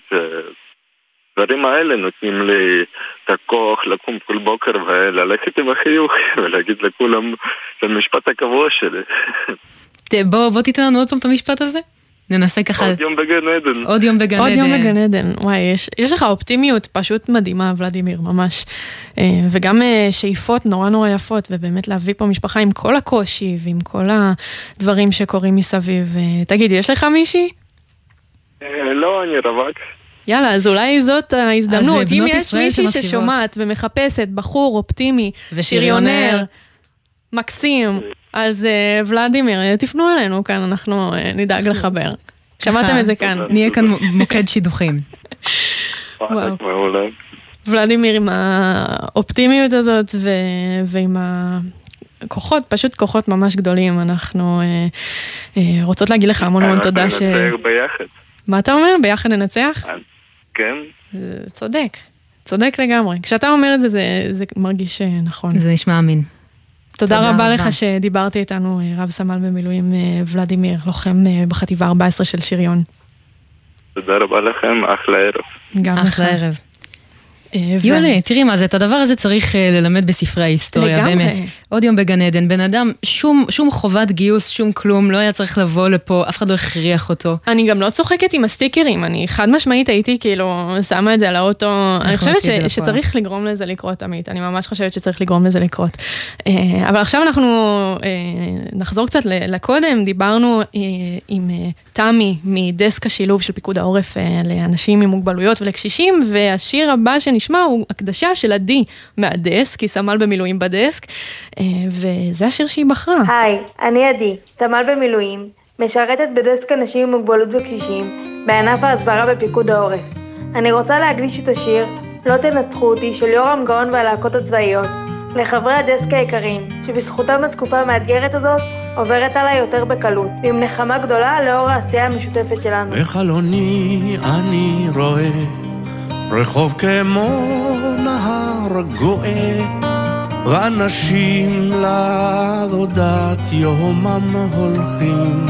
דברים האלה נותנים לי את הכוח לקום כל בוקר וללכת עם החיוך ולהגיד לכולם את המשפט הקבוע שלי. בוא, בוא תיתן לנו עוד פעם את המשפט הזה. ננסה ככה... עוד יום בגן עדן. עוד יום בגן עדן. עוד יום בגן עדן. וואי, יש, יש לך אופטימיות פשוט מדהימה, ולדימיר, ממש. וגם שאיפות נורא נורא יפות, ובאמת להביא פה משפחה עם כל הקושי, ועם כל הדברים שקורים מסביב. תגיד, יש לך מישהי? לא, אני רווק. יאללה, אז אולי זאת ההזדמנות. אם יש מישהי ששומעת ומחפשת בחור אופטימי, שריונר, מקסים... אז ולדימיר, תפנו אלינו כאן, אנחנו נדאג לחבר. שמעתם את זה כאן. נהיה כאן מוקד שידוכים. ולדימיר עם האופטימיות הזאת ועם הכוחות, פשוט כוחות ממש גדולים, אנחנו רוצות להגיד לך המון המון תודה ש... ננצח ביחד. מה אתה אומר? ביחד ננצח? כן. צודק, צודק לגמרי. כשאתה אומר את זה, זה מרגיש נכון. זה נשמע אמין. תודה רבה לך שדיברתי איתנו, רב סמל במילואים ולדימיר, לוחם בחטיבה ארבע עשרה של שריון. תודה רבה לכם, אחלה ערב. גם אחלה ערב. יולי, תראי מה זה, את הדבר הזה צריך ללמד בספרי ההיסטוריה, באמת. עוד יום בגן עדן, בן אדם, שום חובת גיוס, שום כלום, לא היה צריך לבוא לפה, אף אחד לא הכריח אותו. אני גם לא צוחקת עם הסטיקרים, אני חד משמעית הייתי כאילו שמה את זה על האוטו, אני חושבת שצריך לגרום לזה לקרות, עמית, אני ממש חושבת שצריך לגרום לזה לקרות. אבל עכשיו אנחנו נחזור קצת לקודם, דיברנו עם טמי מדסק השילוב של פיקוד העורף לאנשים עם מוגבלויות ולקשישים, והשיר הבא שנשמע הוא הקדשה של עדי מהדסק, היא סמל במילואים בדסק, וזה השיר שהיא בחרה. היי, אני עדי, סמל במילואים, משרתת בדסק אנשים עם מוגבלות וקשישים, בענף ההסברה בפיקוד העורף. אני רוצה להקדיש את השיר לא תנצחו אותי של יורם גאון והלהקות הצבאיות, לחברי הדסק העיקריים, שבזכותם התקופה המאתגרת הזאת עוברת עליי יותר בקלות, עם נחמה גדולה לאור העשייה המשותפת שלנו. בחלוני אני רואה רחוב כמו נהר גואה, ואנשים לעבודת יומם הולכים,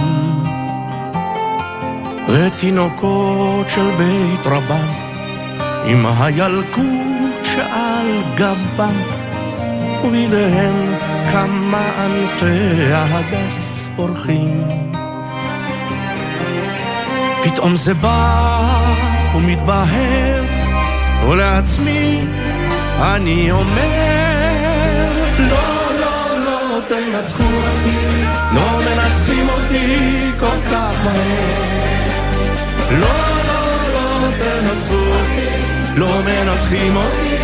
ותינוקות של בית רבם עם הילקוט שעל גבם, ובידיהם כמה אלפי ההדס פורחים. פתאום זה בא ומתבהר, ולעצמי אני אומר, לא, לא, לא תנצחו אותי, לא מנצחים אותי כל כך מהר. לא, לא, לא תנצחו אותי, לא מנצחים אותי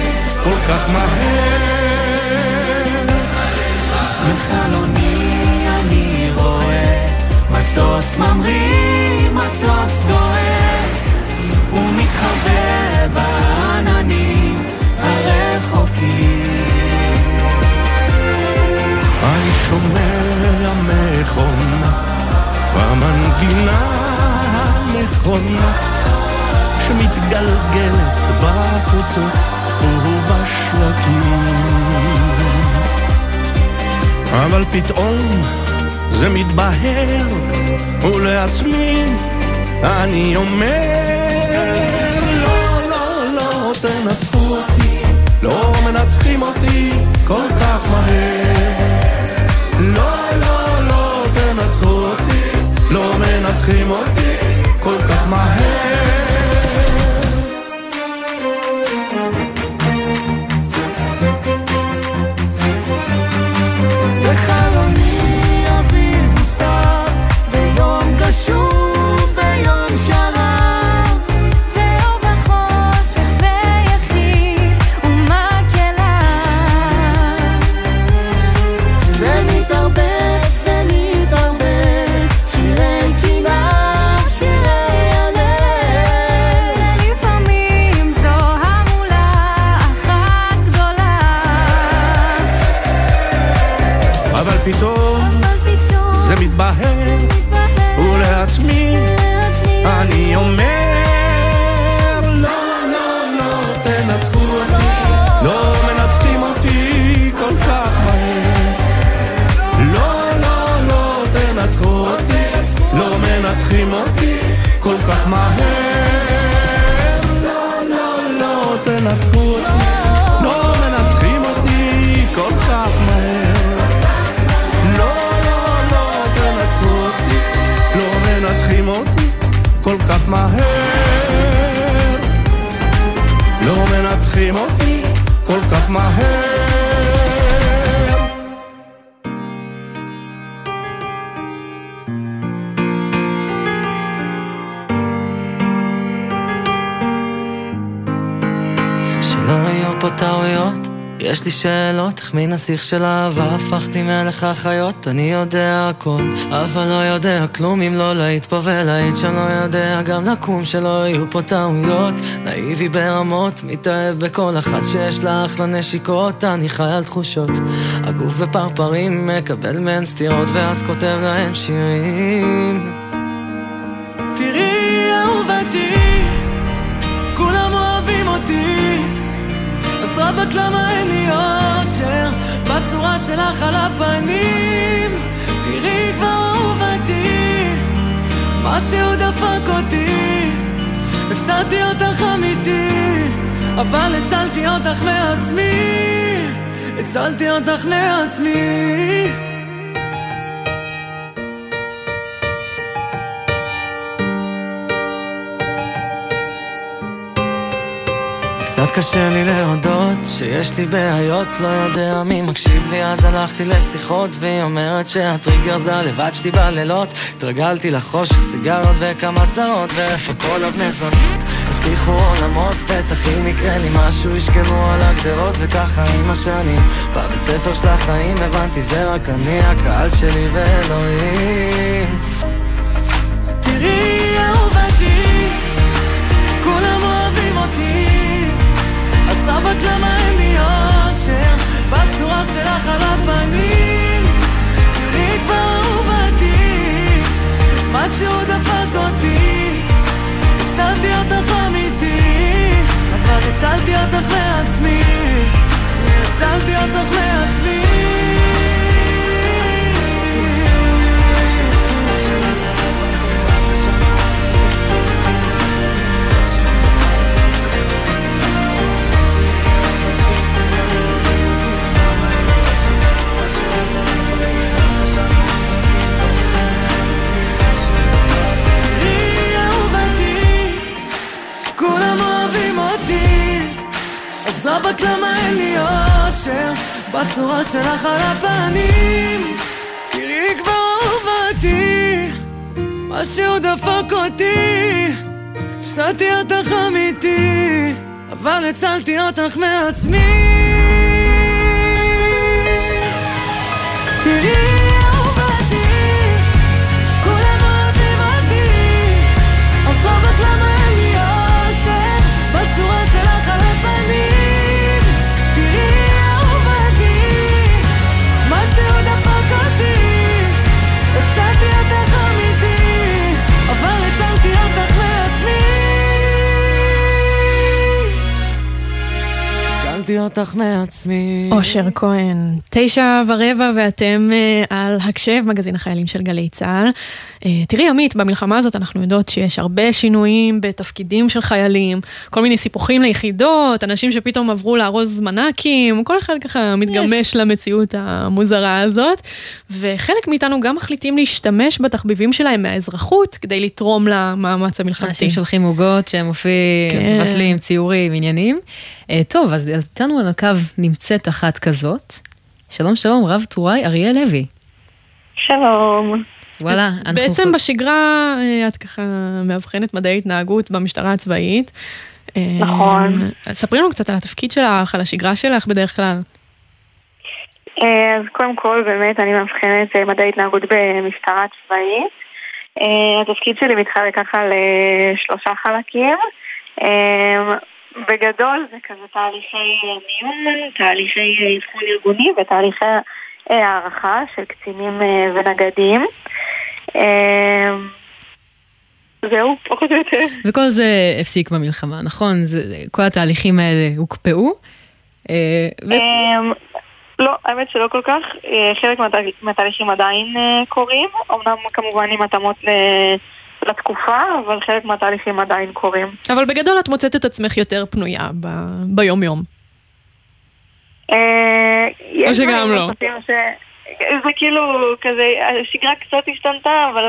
כל כך מהר. בחלוני אני רואה מטוס ממריא, מטוס דוהר, ומתחבא בעננים הרחוקים. אני שומע מכון במנגינה הנכונה שמתגלגלת בחוצות ובשווקים, אבל פתאום זה מתבהר, ולעצמי אני אומר, לא, לא, לא תנצחו אותי, לא מנצחים אותי כל כך מהר. לא, לא, לא תנצחו אותי, לא מנצחים אותי כל כך מהר. מי נסיך של אהבה, הפכתי מלך החיות, אני יודע הכל, אבל לא יודע כלום אם לא להתפווה, להיט שלא יודע גם לקום, שלא יהיו פה טעויות, נאיבי ברמות, מתאהב בכל אחת שיש לה אחלה נשיקות, אני חי על תחושות, הגוף בפרפרים, מקבל מן סתירות, ואז כותב להם שירים. תראי אהובתי, כולם אוהבים אותי, אז רבק למה אין לי אור בצורה שלך על הפנים. תראי כבר אהובתי, משהו דפק אותי, הפסרתי אותך אמיתי, אבל הצלתי אותך מעצמי, הצלתי אותך מעצמי. קצת קשה לי להודות שיש לי בעיות, לא יודע מי מקשיב לי, אז הלכתי לשיחות, והיא אומרת שהטריגר זה לבד שתי בלילות, התרגלתי לחושך, סיגרות וכמה סדרות, ואיפה כל הבנזונות הבטיחו עולמות, בטח אם יקרה לי משהו ישכמו על הגדרות, וככה עם השנים בבית ספר של החיים הבנתי זה רק אני, הקהל שלי ואלוהים. תראי אהובתי, כולם אוהבים אותי, משהו דפק אותי, הפסלתי אותך אמיתי, אבל הצלתי אותך לעצמי, הצלתי אותך לעצמי. רק למה אין לי אושר בצורה שלך על הפנים, תראי כבר אהובתי, משהו דפק אותי, הפסעתי אותך אמיתי, אבל הצלתי אותך מעצמי. תראי אהובתי, כולם אוהבים אותי, אז רק למה אין לי אושר בצורה שלך על הפנים, הפסעתי אותך אמיתי, אבל הצלתי אותך מעצמי, הצלתי אותך מעצמי. אושר כהן, תשע ורבע ואתם על הקשב, מגזין החיילים של גלי צהל. תראי עמית, במלחמה הזאת אנחנו יודעות שיש הרבה שינויים בתפקידים של חיילים, כל מיני סיפוחים ליחידות, אנשים שפתאום עברו לארוז מנקים, כל אחד ככה מתגמש למציאות המוזרה הזאת, וחלק מאיתנו גם מחליטים להשתמש בתחביבים שלהם מהאזרחות, כדי לתרום למאמץ המלחמתי. אנשים שולחים עוגות שהם מופיעים, בשלים, ציורים, עניינים. טוב, אז איתנו על הקו נמצאת אחת כזאת. שלום שלום, רב טוראי אריאל לוי. שלום. וואלה, בעצם אנחנו... בשגרה את ככה מאבחנת מדעי התנהגות במשטרה הצבאית. נכון. ספרי לנו קצת על התפקיד שלך, על השגרה שלך בדרך כלל. אז קודם כל באמת אני מאבחנת מדעי התנהגות במשטרה הצבאית. התפקיד שלי מתחלק ככה לשלושה חלקים. בגדול זה כזה תהליכי מיון, תהליכי אבחון ארגוני ותהליכי הערכה של קצינים ונגדים. זהו, פחות או יותר. וכל זה הפסיק במלחמה, נכון? כל התהליכים האלה הוקפאו? לא, האמת שלא כל כך. חלק מהתהליכים עדיין קורים, אמנם כמובן עם התאמות לתקופה, אבל חלק מהתהליכים עדיין קורים. אבל בגדול את מוצאת את עצמך יותר פנויה ביום יום. או שגם לא. זה כאילו כזה, השגרה קצת השתנתה, אבל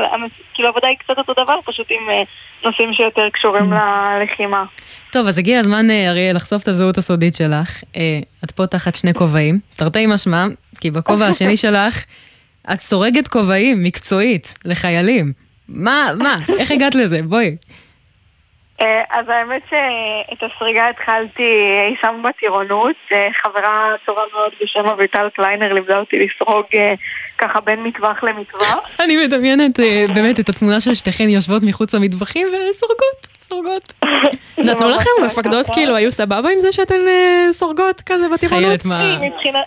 כאילו עבודה היא קצת אותו דבר, פשוט עם נושאים שיותר קשורים ללחימה. טוב, אז הגיע הזמן, אריאל, לחשוף את הזהות הסודית שלך. את פה תחת שני כובעים, תרתי משמע, כי בכובע השני שלך, את סורגת כובעים מקצועית לחיילים. מה, מה? איך הגעת לזה? בואי. אז האמת שאת הסריגה התחלתי אי שם בטירונות, חברה טובה מאוד בשם אביטל קליינר לימדה אותי לסרוג ככה בין מטווח למטווח. אני מדמיינת באמת את התמונה של שתיכן יושבות מחוץ למטווחים וסורגות, סורגות. נתנו לכם מפקדות כאילו, היו סבבה עם זה שאתן סורגות כזה בטירונות? חיילת מה?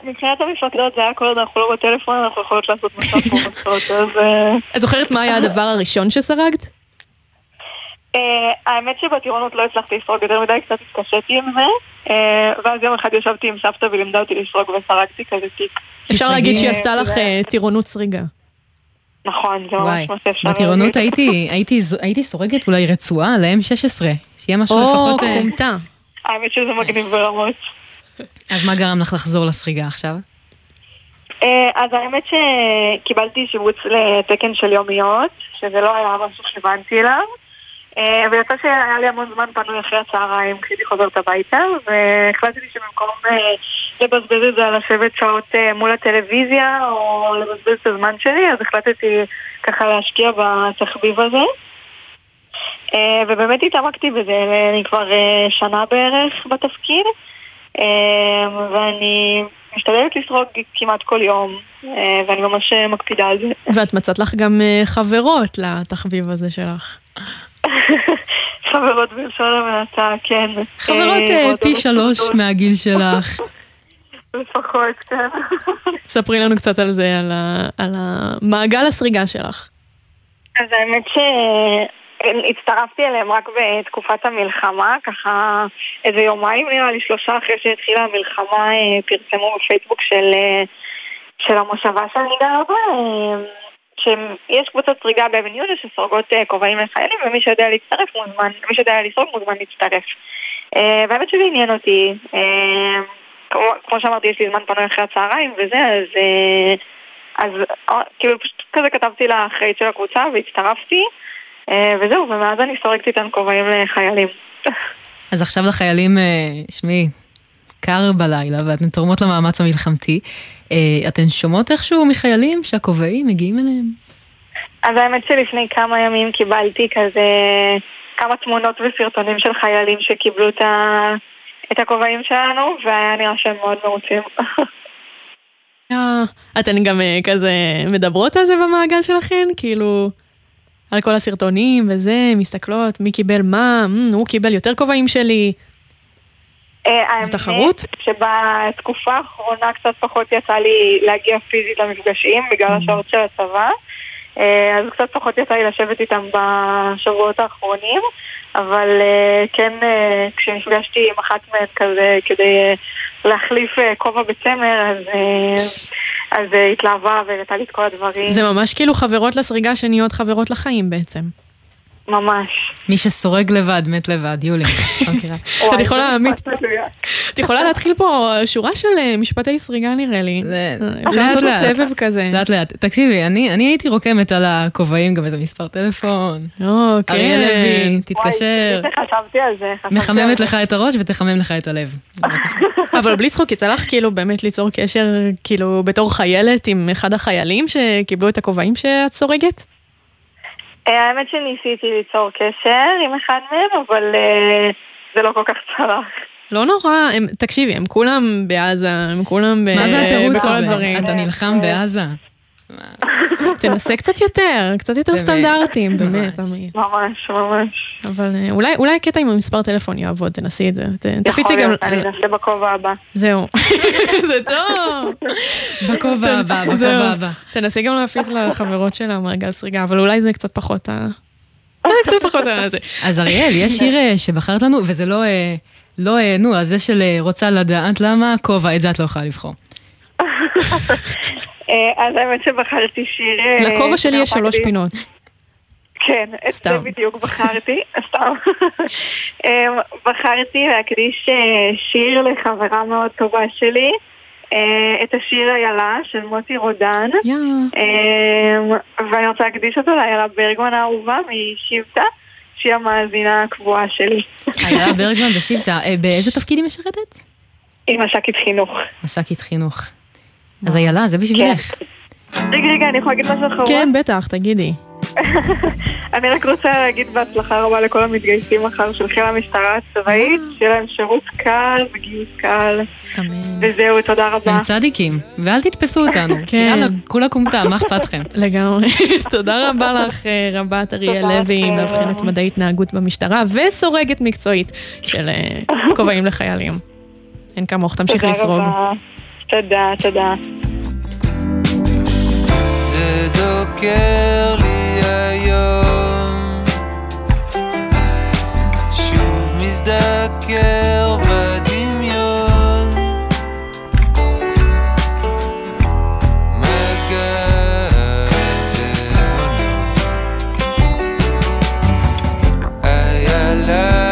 מבחינת המפקדות זה היה כל עוד אנחנו לא בטלפון, אנחנו יכולות לעשות משהו פה מצוות. את זוכרת מה היה הדבר הראשון שסרגת? האמת שבטירונות לא הצלחתי לסרוג יותר מדי, קצת התקשתי עם זה, ואז יום אחד ישבתי עם סבתא ולימדה אותי לסרוג וסרגתי כזה תיק. אפשר להגיד שהיא עשתה לך טירונות סריגה. נכון, זה ממש מה שאפשר. בטירונות הייתי סורגת אולי רצועה על אם שש עשרה, שיהיה משהו לפחות... או, חומתה. האמת שזה מגניב ברמות. אז מה גרם לך לחזור לסריגה עכשיו? אז האמת שקיבלתי שיבוץ לתקן של יומיות, שזה לא היה משהו שבנתי אליו, ויוצא שהיה לי המון זמן פנוי אחרי הצהריים כשאני חוזרת הביתה, והחלטתי שבמקום לבזבז את זה על לשבת שעות מול הטלוויזיה או לבזבז את הזמן שלי, אז החלטתי ככה להשקיע בתחביב הזה, ובאמת התעמקתי בזה. אני כבר שנה בערך בתפקיד, ואני משתדלת לסרוג כמעט כל יום, ואני ממש מקפידה על זה. ואת מצאת לך גם חברות לתחביב הזה שלך. חברות בלשון המעטה, כן. חברות פי שלוש מהגיל שלך. לפחות, כן. ספרי לנו קצת על זה, על המעגל הסריגה שלך. אז האמת שהצטרפתי אליהם רק בתקופת המלחמה, ככה איזה יומיים נראה לי, שלושה אחרי שהתחילה המלחמה, פרסמו בפייסבוק של, של המושבה שאני גרה בה, שיש קבוצות סריגה באבן יהודה שסורגות כובעים לחיילים, ומי שיודע להצטרף מוזמן, מי שיודע לסרוג מוזמן להצטרף. והאמת שזה עניין אותי, כמו, כמו שאמרתי, יש לי זמן פנוי אחרי הצהריים וזה, אז... אז כאילו פשוט כזה כתבתי לאחראית של הקבוצה והצטרפתי, וזהו, ומאז אני סורקתי איתן כובעים לחיילים. אז עכשיו לחיילים, שמי, קר בלילה, ואתן תורמות למאמץ המלחמתי, אתן שומעות איכשהו מחיילים שהכובעים מגיעים אליהם? אז האמת שלפני כמה ימים קיבלתי כזה כמה תמונות וסרטונים של חיילים שקיבלו את, ה... את הכובעים שלנו, והיה נראה שהם מאוד מרוצים. אתן גם כזה מדברות על זה במעגל שלכן, כאילו על כל הסרטונים וזה, מסתכלות מי קיבל מה, הוא קיבל יותר כובעים שלי, זה תחרות? האמת שבתקופה האחרונה קצת פחות יצא לי להגיע פיזית למפגשים בגלל השעות של הצבא, אז קצת פחות יצא לי לשבת איתם בשבועות האחרונים, אבל כן, כשנפגשתי עם אחת מהן כזה כדי להחליף כובע בצמר, אז היא התלהבה ונתה לי את כל הדברים. זה ממש כאילו חברות לסריגה שנהיות חברות לחיים בעצם. ממש. מי שסורג לבד, מת לבד, יולי. את יכולה להתחיל פה שורה של משפטי סריגה, נראה לי. אפשר לעשות סבב כזה. לאט לאט. תקשיבי, אני הייתי רוקמת על הכובעים, גם איזה מספר טלפון. אריאל לוי, תתקשר. חשבתי על זה. מחממת לך את הראש ותחמם לך את הלב. אבל בלי צחוק, יצא לך כאילו באמת ליצור קשר, כאילו בתור חיילת עם אחד החיילים שקיבלו את הכובעים שאת סורגת? האמת שניסיתי ליצור קשר עם אחד מהם, אבל זה לא כל כך צלח. לא נורא, תקשיבי, הם כולם בעזה, הם כולם בכל הדברים. מה זה התירוץ הזה? אתה נלחם בעזה? תנסה קצת יותר, קצת יותר סטנדרטים, באמת. ממש, ממש. אבל אולי הקטע עם המספר טלפון יעבוד, תנסי את זה. יכול להיות, אני אנסה בכובע הבא. זהו. זה טוב. בכובע הבא, בכובע הבא. תנסי גם להפיץ לחברות שלה מרגל סריגה, אבל אולי זה קצת פחות ה... קצת פחות ה... אז אריאל, יש שיר שבחרת לנו, וזה לא... לא, נו, אז זה של רוצה לדעת למה כובע, את זה את לא יכולה לבחור. אז האמת שבחרתי שיר... לכובע שלי יש שלוש פינות. כן, את זה בדיוק בחרתי. סתם. בחרתי להקדיש שיר לחברה מאוד טובה שלי, את השיר הילה של מוטי רודן, ואני רוצה להקדיש אותו להילה ברגמן האהובה משבטה, שהיא המאזינה הקבועה שלי. הילה ברגמן בשבטה, באיזה תפקיד היא משרתת? היא משקית חינוך. משקית חינוך. אז יאללה, זה בשבילך. רגע, רגע, אני יכולה להגיד משהו אחרון? כן, בטח, תגידי. אני רק רוצה להגיד בהצלחה רבה לכל המתגייסים אחר של חיל המשטרה הצבאית, שיהיה להם שירות קל וגיוס קל. וזהו, תודה רבה. הם צדיקים, ואל תתפסו אותנו. יאללה, כולה קומתה, מה אכפתכם? לגמרי. תודה רבה לך, רבת אריאל לוי, מבחינת מדעי התנהגות במשטרה, וסורגת מקצועית של כובעים לחיילים. אין כמוך, תמשיך לסרוג. תודה, תודה. זה דוקר לי היום, שוב מזדקר בדמיון, מגע דמונות איילה.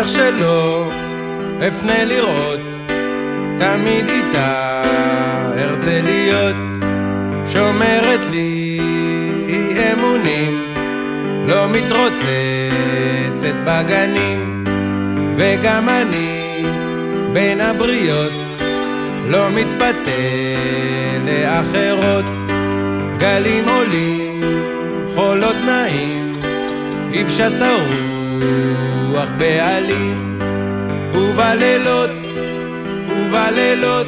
איך שלא אפנה לראות, תמיד איתה ארצה להיות, שומרת לי אמונים, לא מתרוצצת בגנים, וגם אני בין הבריות לא מתפתה לאחרות. גלים עולים, חולות נעים, יפשט הרוח בעלים, ובלילות, ובלילות,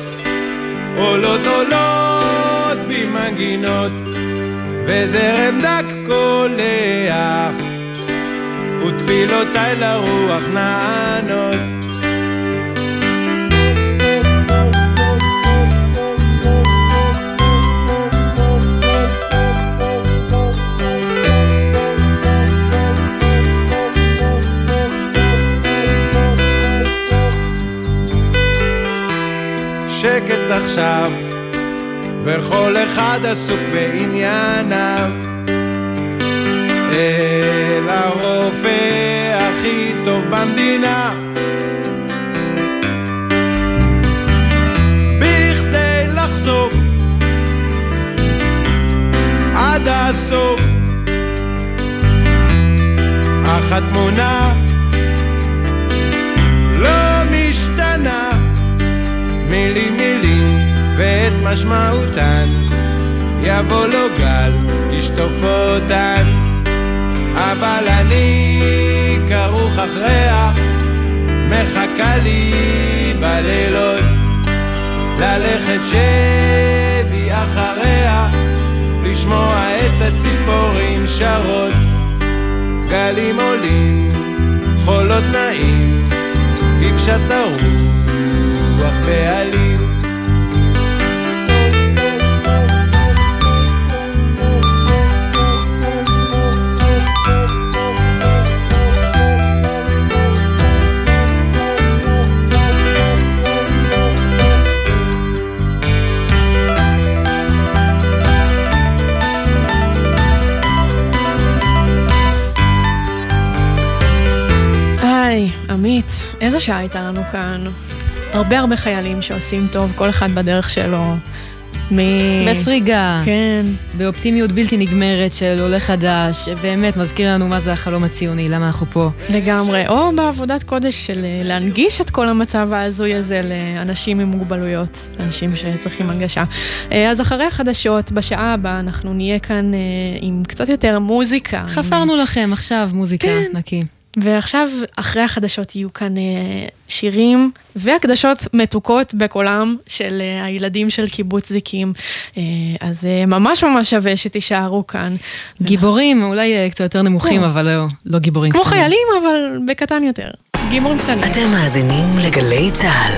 עולות עולות במנגינות, וזרם דק קולח, ותפילותיי לרוח נענות. שקט עכשיו, וכל אחד עסוק בענייניו, אל הרופא הכי טוב במדינה, בכדי לחשוף עד הסוף, אך התמונה לא משתנה, מילים מילים ואת משמעותן, יבוא לו גל, ישטוף אותן, אבל אני כרוך אחריה, מחכה לי בלילות, ללכת שבי אחריה, לשמוע את הציפורים שרות. גלים עולים, חולות נעים, יפשט הרוח בעלים. היי, עמית, איזה שעה הייתה לנו כאן? הרבה הרבה חיילים שעושים טוב, כל אחד בדרך שלו. מ... בסריגה. כן. באופטימיות בלתי נגמרת של עולה חדש, באמת מזכיר לנו מה זה החלום הציוני, למה אנחנו פה. לגמרי. או בעבודת קודש של להנגיש את כל המצב העזוי הזה לאנשים עם מוגבלויות, אנשים שצריכים הנגשה. אז אחרי החדשות, בשעה הבאה אנחנו נהיה כאן עם קצת יותר מוזיקה. חפרנו עם... לכם עכשיו מוזיקה, כן. נקי. ועכשיו, אחרי החדשות, יהיו כאן שירים והקדשות מתוקות בקולם של הילדים של קיבוץ זיקים. אז ממש ממש שווה שתישארו כאן. גיבורים, אולי קצת יותר נמוכים, אבל לא גיבורים. כמו חיילים, אבל בקטן יותר. גיבורים קטנים. אתם מאזינים לגלי צהל.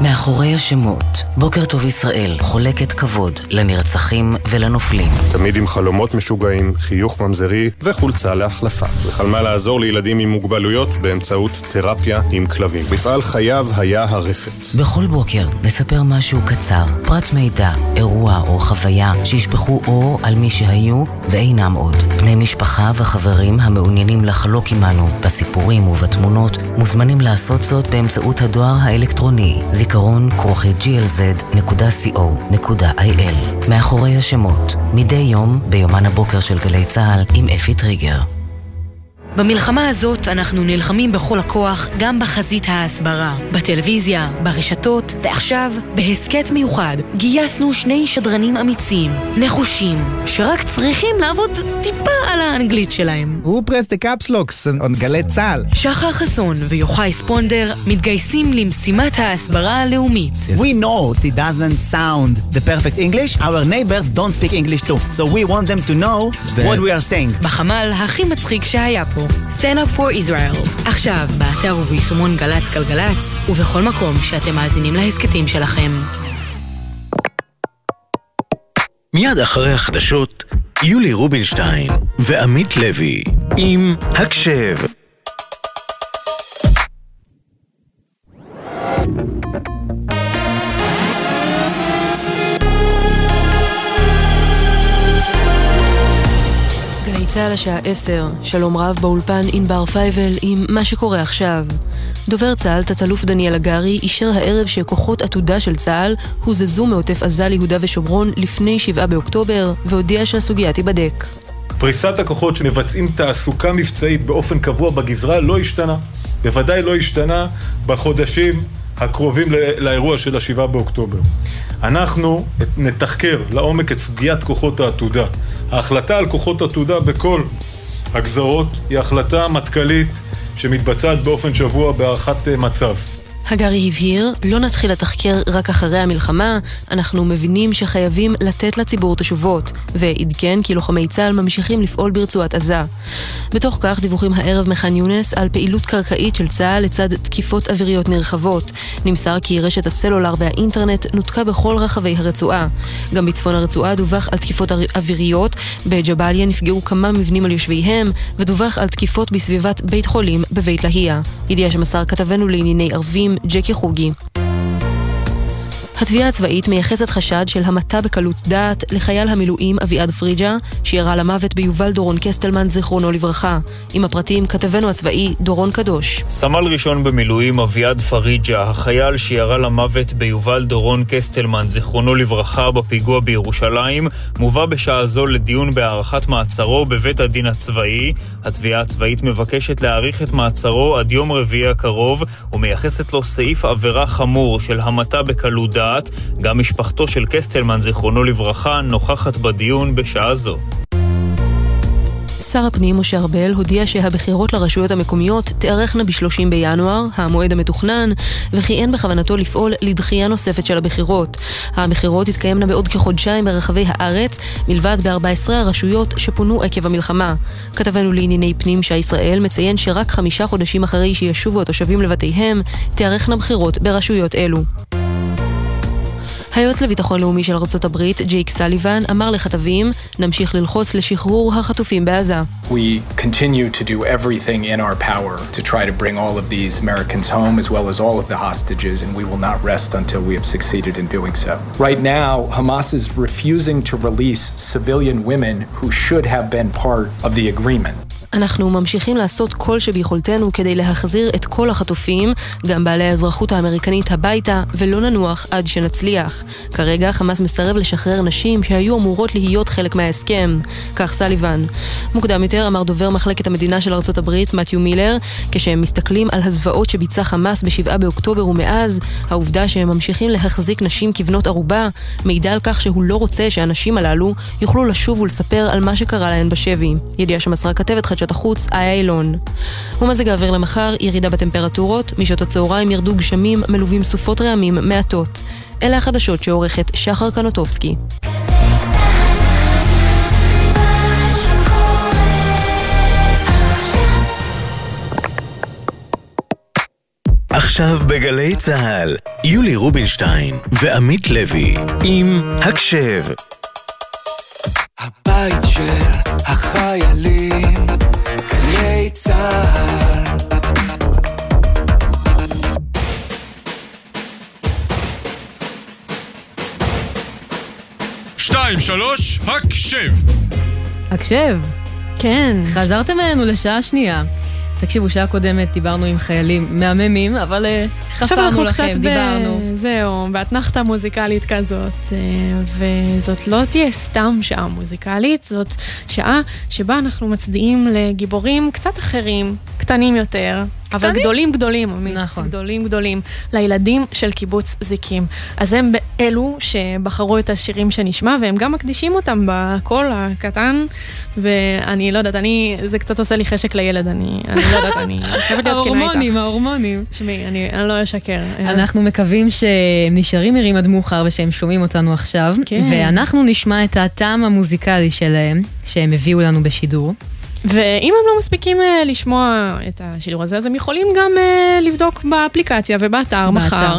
מאחורי השמות, בוקר טוב ישראל חולקת כבוד לנרצחים ולנופלים. תמיד עם חלומות משוגעים, חיוך ממזרי וחולצה להחלפה. וחלמה לעזור לילדים עם מוגבלויות באמצעות תרפיה עם כלבים. מפעל חייו היה הרפת. בכל בוקר נספר משהו קצר, פרט מידע, אירוע או חוויה שישפכו אור על מי שהיו ואינם עוד. בני משפחה וחברים המעוניינים לחלוק עמנו בסיפורים ובתמונות מוזמנים לעשות זאת באמצעות הדואר האלקטרוני. זיכרון כרוכי ג'י אל זד נקודה סי או נקודה איי אל. מאחורי השמות, מדי יום ביומן הבוקר של גלי צהל עם אפי טריגר. במלחמה הזאת אנחנו נלחמים בכל הכוח, גם בחזית ההסברה, בטלוויזיה, ברשתות, ועכשיו בהסקט מיוחד גייסנו שני שדרנים אמיצים, נחושים, שרק צריכים לעבוד טיפה על האנגלית שלהם. הוא פרס דה קאפסלוקס על גלי צהל. שחר חסון ויוחאי ספונדר מתגייסים למשימת ההסברה הלאומית. We know it doesn't sound the perfect English, our neighbors don't speak English too, so we want them to know what we are saying. בחמ"ל הכי מצחיק שהיה פה. Stand up for Israel. עכשיו, באתר וביישומון גלץ גלגלץ, ובכל מקום שאתם מאזינים להסקטים שלכם. מיד אחרי החדשות, יולי רובין שטיין ועמית לוי עם הקשב. צא על השעה עשר, שלום רב באולפן אינבר פייבל עם מה שקורה עכשיו. דובר צה"ל, תת-אלוף דניאל הגרי, אישר הערב שכוחות עתודה של צה"ל הוזזו מעוטף עזה ליהודה ושומרון לפני שבעה באוקטובר, והודיע שהסוגיה תיבדק. פריסת הכוחות שמבצעים תעסוקה מבצעית באופן קבוע בגזרה לא השתנה. בוודאי לא השתנה בחודשים הקרובים לאירוע של השבעה באוקטובר. אנחנו נתחקר לעומק את סוגיית כוחות העתודה. ההחלטה על כוחות עתודה בכל הגזרות היא החלטה מטכלית שמתבצעת באופן שבוע בהערכת מצב. הגרי הבהיר, לא נתחיל לתחקר רק אחרי המלחמה, אנחנו מבינים שחייבים לתת לציבור תשובות, ועדכן כי לוחמי צה"ל ממשיכים לפעול ברצועת עזה. בתוך כך דיווחים הערב מחן יונס על פעילות קרקעית של צה"ל לצד תקיפות אוויריות נרחבות. נמסר כי רשת הסלולר והאינטרנט נותקה בכל רחבי הרצועה. גם בצפון הרצועה דווח על תקיפות אוויריות, בג'באליה נפגעו כמה מבנים על יושביהם, ודווח על תקיפות בסביבת בית חולים בבית להיה. ידיעה שמסר כתבנו לענייני ערבים ג'קי חוגי. התביעה הצבאית מייחסת חשד של המתה בקלות דעת לחייל המילואים אביעד פריג'ה, שירה למוות ביובל דורון קסטלמן זיכרונו לברכה. עם הפרטים כתבנו הצבאי דורון קדוש. סמל ראשון במילואים אביעד פריג'ה, החייל שירה למוות ביובל דורון קסטלמן זיכרונו לברכה בפיגוע בירושלים, מובא בשעה זו לדיון בהארכת מעצרו בבית הדין הצבאי. התביעה הצבאית מבקשת להאריך את מעצרו עד יום רביעי הקרוב, ומייחסת לו סעיף עבירה חמור של המתה בקלות דעת. גם משפחתו של קסטלמן זיכרונו לברכה נוכחת בדיון בשעה זו. שר הפנים משה ארבל הודיע שהבחירות לרשויות המקומיות תארכנה ב-שלושים בינואר, המועד המתוכנן, וכי אין בכוונתו לפעול לדחייה נוספת של הבחירות. הבחירות התקיימנה בעוד כחודשיים ברחבי הארץ, מלבד ב-ארבע עשרה הרשויות שפונו עקב המלחמה. כתבנו לענייני פנים שהישראל מציין שרק חמישה חודשים אחרי שישובו התושבים לבתיהם, תארכנה בחירות ברשויות אלו. היועץ לביטחון לאומי של ארצות הברית, ג'ייק סליבן, אמר לכתבים, נמשיך ללחוץ לשחרור החטופים בעזה. We continue to do everything in our power to try to bring all of these Americans home as well as all of the hostages, and we will not rest until we have succeeded in doing so. Right now, Hamas is refusing to release civilian women who should have been part of the agreement. אנחנו ממשיכים לעשות כל שביכולתנו כדי להחזיר את כל החטופים, גם בעלי האזרחות האמריקנית הביתה, ולא ננוח עד שנצליח. כרגע חמאס מסרב לשחרר נשים שהיו אמורות להיות חלק מההסכם, כך סליבן. מוקדם יותר אמר דובר מחלקת המדינה של ארצות הברית, מתיו מילר, כשהם מסתכלים על הזוועות שביצע חמאס בשבעה באוקטובר ומאז, העובדה שהם ממשיכים להחזיק נשים כבנות ערובה, מעידה על כך שהוא לא רוצה שהנשים הללו יוכלו לשוב ולספר על מה שקרה להן בשבי. ידיעה שמסרה כתבת חדשות החוץ, איה אילון. ומזג האוויר למחר, ירידה בטמפרטורות, משעות הצהריים ירדו גשמים מלווים סופות רעמים מעטות. אלה החדשות שעורכת שחר קנוטובסקי. עכשיו בגלי צהל, יולי רובין שטיין ועמית לוי עם הקשב. הבית של החיילים, גלי צהל. שתיים, שלוש, הקשב. הקשב. כן. חזרתם אלינו לשעה שנייה. תקשיבו, שעה קודמת דיברנו עם חיילים מהממים, אבל חפרנו לכם, דיברנו. זהו, בהתנחתה מוזיקלית כזאת, וזאת לא תהיה סתם שעה מוזיקלית, זאת שעה שבה אנחנו מצדיעים לגיבורים קצת אחרים, קטנים יותר, אבל גדולים גדולים, עמית, גדולים גדולים, לילדים של קיבוץ זיקים. אז הם אלו שבחרו את השירים שנשמע, והם גם מקדישים אותם בקול הקטן, ואני לא יודעת, אני, זה קצת עושה לי חשק לילד, אני לא יודעת, אני חייבת להיות כנה איתך. ההורמונים, ההורמונים. שמי, אני לא אשקר. אנחנו מקווים שהם נשארים ערים עד מאוחר, ושהם שומעים אותנו עכשיו, ואנחנו נשמע את הטעם המוזיקלי שלהם, שהם הביאו לנו בשידור. ואם הם לא מספיקים uh, לשמוע את השידור הזה, אז הם יכולים גם uh, לבדוק באפליקציה ובאתר מחר.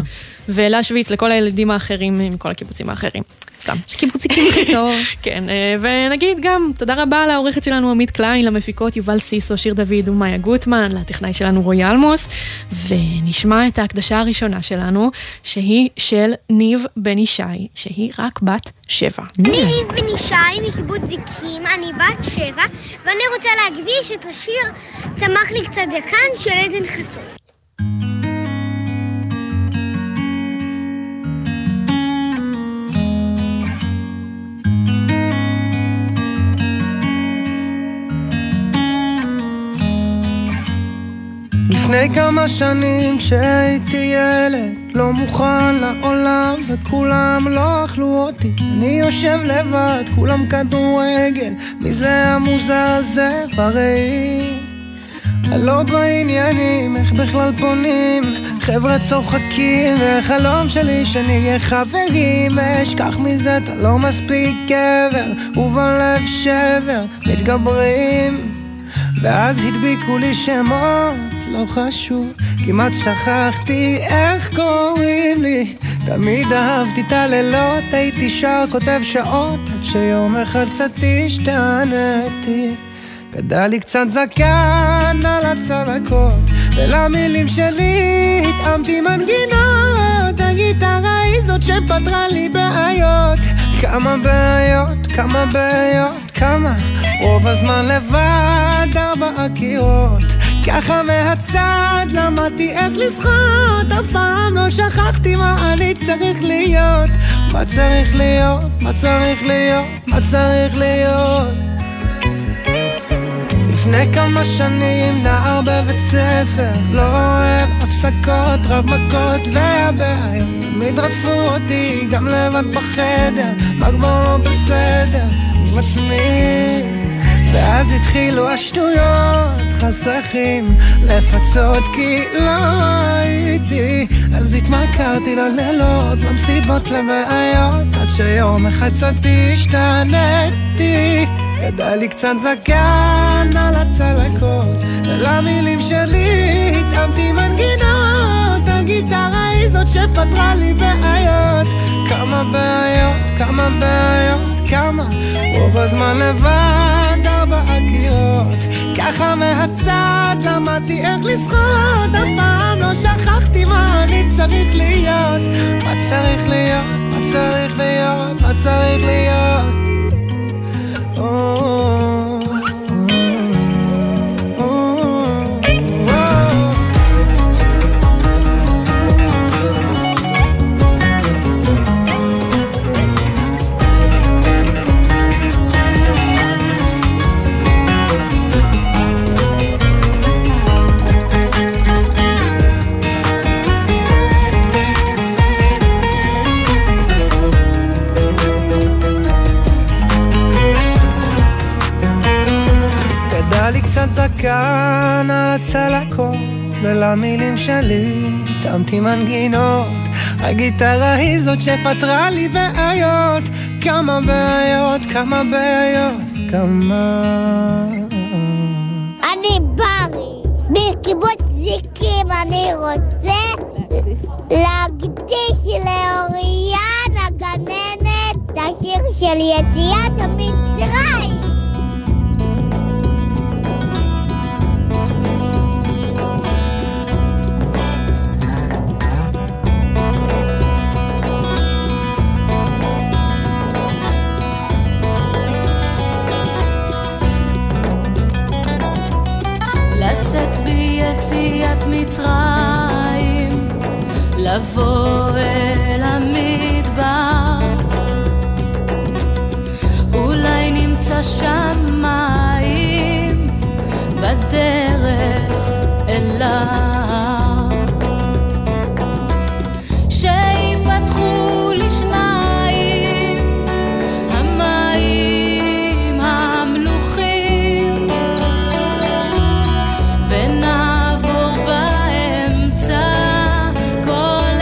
ולהשוויץ לכל הילדים האחרים מכל הקיבוצים האחרים. סתם. שקיבוצים הכי טוב. כן, ונגיד גם תודה רבה לעורכת שלנו עמית קליין, למפיקות יובל סיסו, שיר דוד ומאיה גוטמן, לטכנאי שלנו רועי אלמוס, ונשמע את ההקדשה הראשונה שלנו, שהיא של ניב בן ישי, שהיא רק בת שבע. אני ניב בן ישי מקיבוץ זיקים, אני בת שבע, ואני רוצה להקדיש את השיר צמח לי קצת דקן של עדן חסון. לפני כמה שנים שהייתי ילד, לא מוכן לעולם וכולם לא אכלו אותי. אני יושב לבד, כולם כדורגל, מזה המוזר הזה בריא. הלא בעניינים, איך בכלל פונים, חבר'ה צוחקים, והחלום שלי שנהיה חברים. אשכח מזה, אתה לא מספיק גבר, ובלב שבר מתגברים. ואז הדביקו לי שמות, לא חשוב, כמעט שכחתי איך קוראים לי. תמיד אהבתי את הלילות, הייתי שר כותב שעות, עד שיום אחד קצת השתנתי. גדל לי קצת זקן על הצלקות, ולמילים שלי התאמתי מנגינות. הגיטרה היא זאת שפתרה לי בעיות, כמה בעיות, כמה בעיות, כמה. רוב הזמן לבד, ארבע קירות, ככה מהצד למדתי איך לשחות. אף פעם לא שכחתי מה אני צריך להיות, מה צריך להיות, מה צריך להיות, מה צריך להיות. לפני כמה שנים נער בבית ספר, לא אוהב הפסקות, רב מכות והבעיות. תמיד רדפו אותי, גם לבד בחדר, מה כבר לא בסדר עם עצמי. ואז התחילו השטויות, חסכים לפצות כי לא הייתי. אז התמכרתי ללילות, למסיבות, לבעיות, עד שיום אחד קצת השתנתי. גדל לי קצת זקן על הצלקות, ולמילים שלי התאמתי מנגינות. הגיטרה היא זאת שפתרה לי בעיות, כמה בעיות, כמה בעיות, כמה. רוב הזמן לבד בהקירות, ככה מהצד למדתי איך לשחות. אף פעם לא שכחתי מה אני צריך להיות, מה צריך להיות, מה צריך להיות, מה צריך להיות. כאן הצלקות, ולמילים שלי טעמתי מנגינות. הגיטרה היא זאת שפתרה לי בעיות, כמה בעיות, כמה בעיות, כמה. אני ברי מקיבוץ זיקים, אני רוצה להקדיש לאוריאן הגננת את השיר של יציאת המצרים. יציאת מצרים, לבוא אל המדבר, אולי נמצא שם מים בדרך אליו, שיפתחו לשניים המים המלוכים ונעבור באמצע כל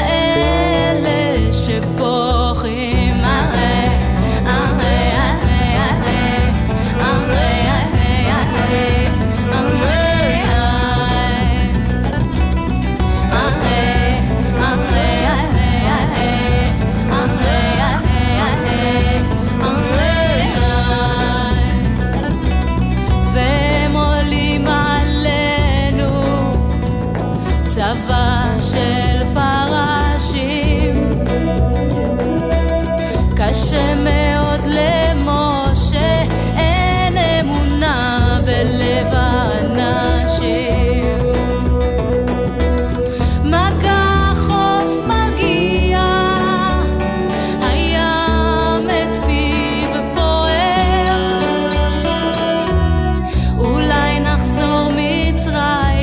של פרשים, קשה מאוד למשה, אין אמונה בלב האנשים. מגע חוף מגיע, הים את פיו פועל, אולי נחזור מצרים.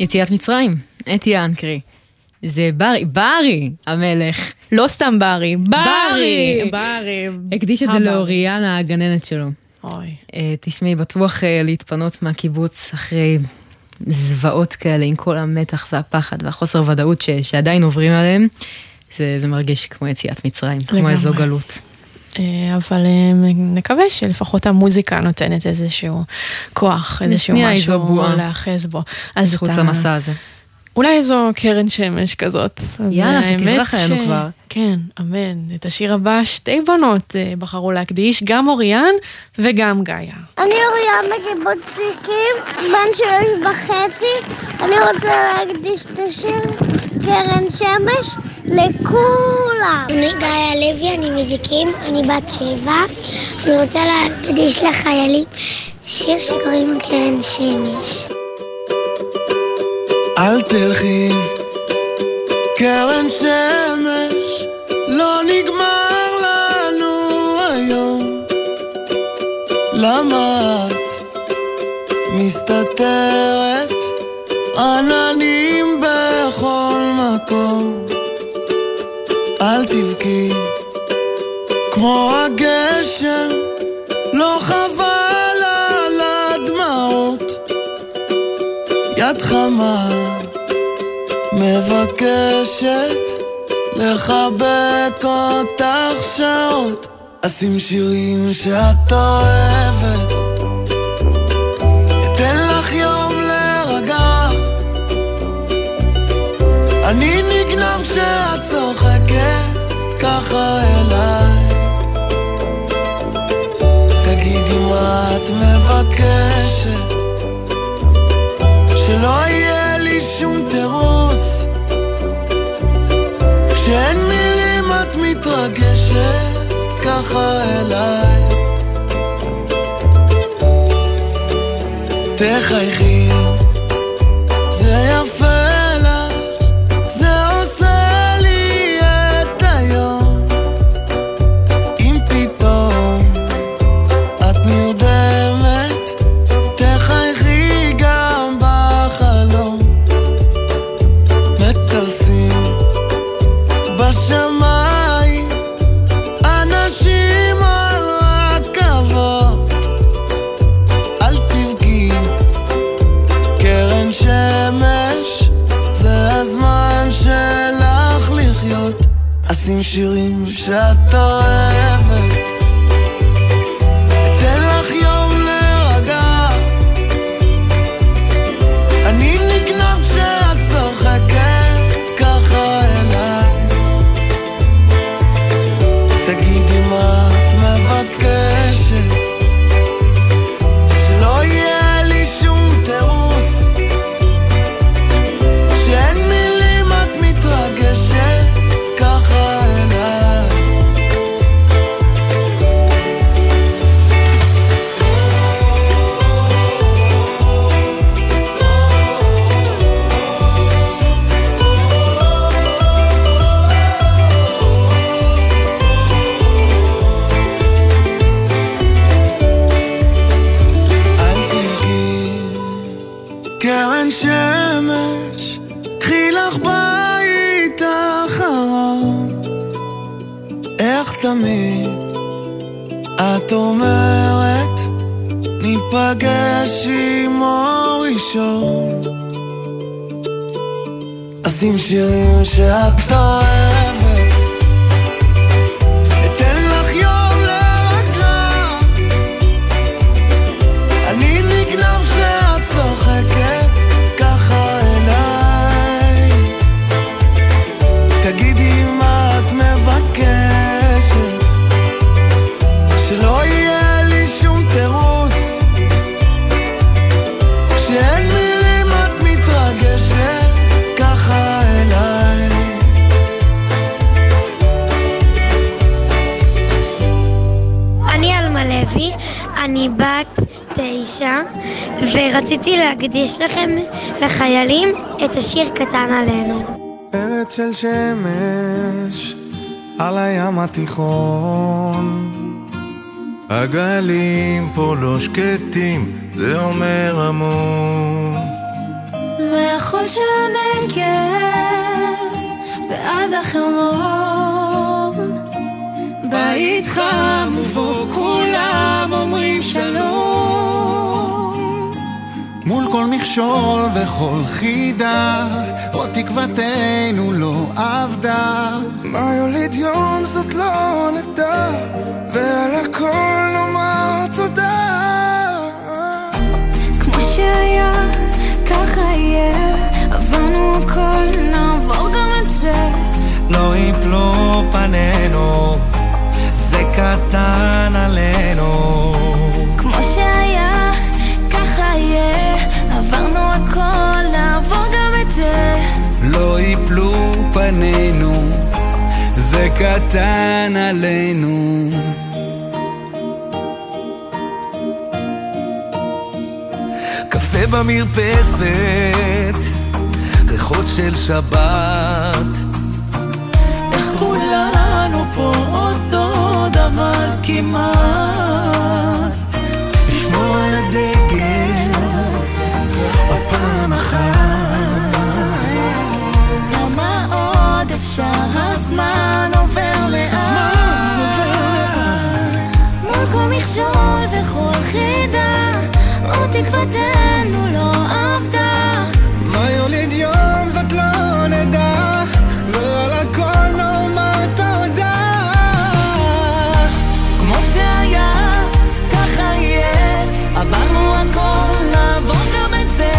יציאת מצרים, איה אנקרי. זה ברי, ברי, המלך. לא סתם ברי, ברי. ברי. הקדיש את זה לאוריאנה, הגננת שלו. אוי. תשמעי, בטוח להתפנות מהקיבוץ אחרי זוועות כאלה, עם כל המתח והפחד והחוסר ודאות שעדיין עוברים עליהם. זה מרגיש כמו יציאת מצרים, כמו איזו גלות. אבל נקווה שלפחות המוזיקה נותנת איזשהו כוח, איזשהו משהו להאחז בו. חוץ למסע הזה. אולי איזו קרן שמש כזאת. יאללה, שתזרח עלינו כבר. כן, אמן. את השיר הבא שתי בנות בחרו להקדיש, גם אוריאן וגם גאיה. אני אוריאן בקיבוץ זיקים, בן שלוש וחצי. אני רוצה להקדיש את השיר קרן שמש לכולם. אני גאיה לוי, אני מזיקים, אני בת שבע. אני רוצה להקדיש לחיילים שיר שקוראים קרן שמש. אל תלכי, קרן שמש, לא נגמר לנו היום. למה את מסתתרת עננים בכל מקום? אל תבכי, כמו הגשם, לא חבל על הדמעות. יד חמה מבקשת לחבק אותך שעות. אשים שירים שאת אוהבת, אתן לך יום לרגע. אני נגנב כשאת צוחקת ככה אליי. תגידי מה את מבקשת, שלא יהיה לי שום תירוץ. כשאין מילים את מתרגשת ככה אליי. תחייכי, זה יפה לך, זה עושה לי את היום. אם פתאום את נרדמת, תחייכי גם בחלום. מטוסים בשמיים, אנשים על רכבות. אל תפגעי, קרן שמש, זה הזמן שלך לחיות. אשים שירים שאת אוהבת, אתן לך יום לרגע. אני נגנב כשאת צוחקת ככה אליי. תגידי מה את מבקשת, שלא יהיה לי שום תירוץ. כשאין מילים את מתרגשת ככה אליי. אל תפגעי, קרן שמש, קחי לך בית אחרון. איך תמיד את אומרת, ניפגש עם אור ראשון. אשים שירים שאת אוהבת, אתן לך יום לרגע. אני נגנב שאת צוחקת ככה אליי. תגידי מה את מבקשת, שלא יהיה לי שום תירוץ. כשאין מילים את מתרגשת ככה אליי. אני אלמה לוי, אני בת תשע, ורציתי להקדיש לכם, לחיילים, את השיר קטן עלינו. ארץ של שמש על הים התיכון, הגלים פה לא שקטים, זה אומר המון. מהחול של הנגב ועד החרמון, בית חם ובו כולם אומרים שלום. מול כל מכשול וכל חידה, פה תקוותנו לא עבדה. מה יוליד יום זאת לא נדע, ועל הכל נאמר תודה. כמו שהיה, ככה יהיה, עברנו הכל, נעבור גם את זה. לא יפלו פנינו, זה קטן עלינו. כמו שהיה, ככה יהיה, עברנו הכל, נעבור גם את זה. לא יפלו פנינו, פנינו, זה קטן עלינו. קפה במרפסת, ריחות של שבת, איך כולנו פה אותו דבר כמעט. לשמור על הדגל עוד פעם אחת, כמה עוד אפשר, הזמן עובר לאט, מול כל מכשול וכל חידה עוד תקוותנו לא עבדה. מה יוליד יום זאת לא נדע, ועל הכל נאמר תודה. כמו שהיה ככה יהיה, עברנו הכל, נעבור גם את זה,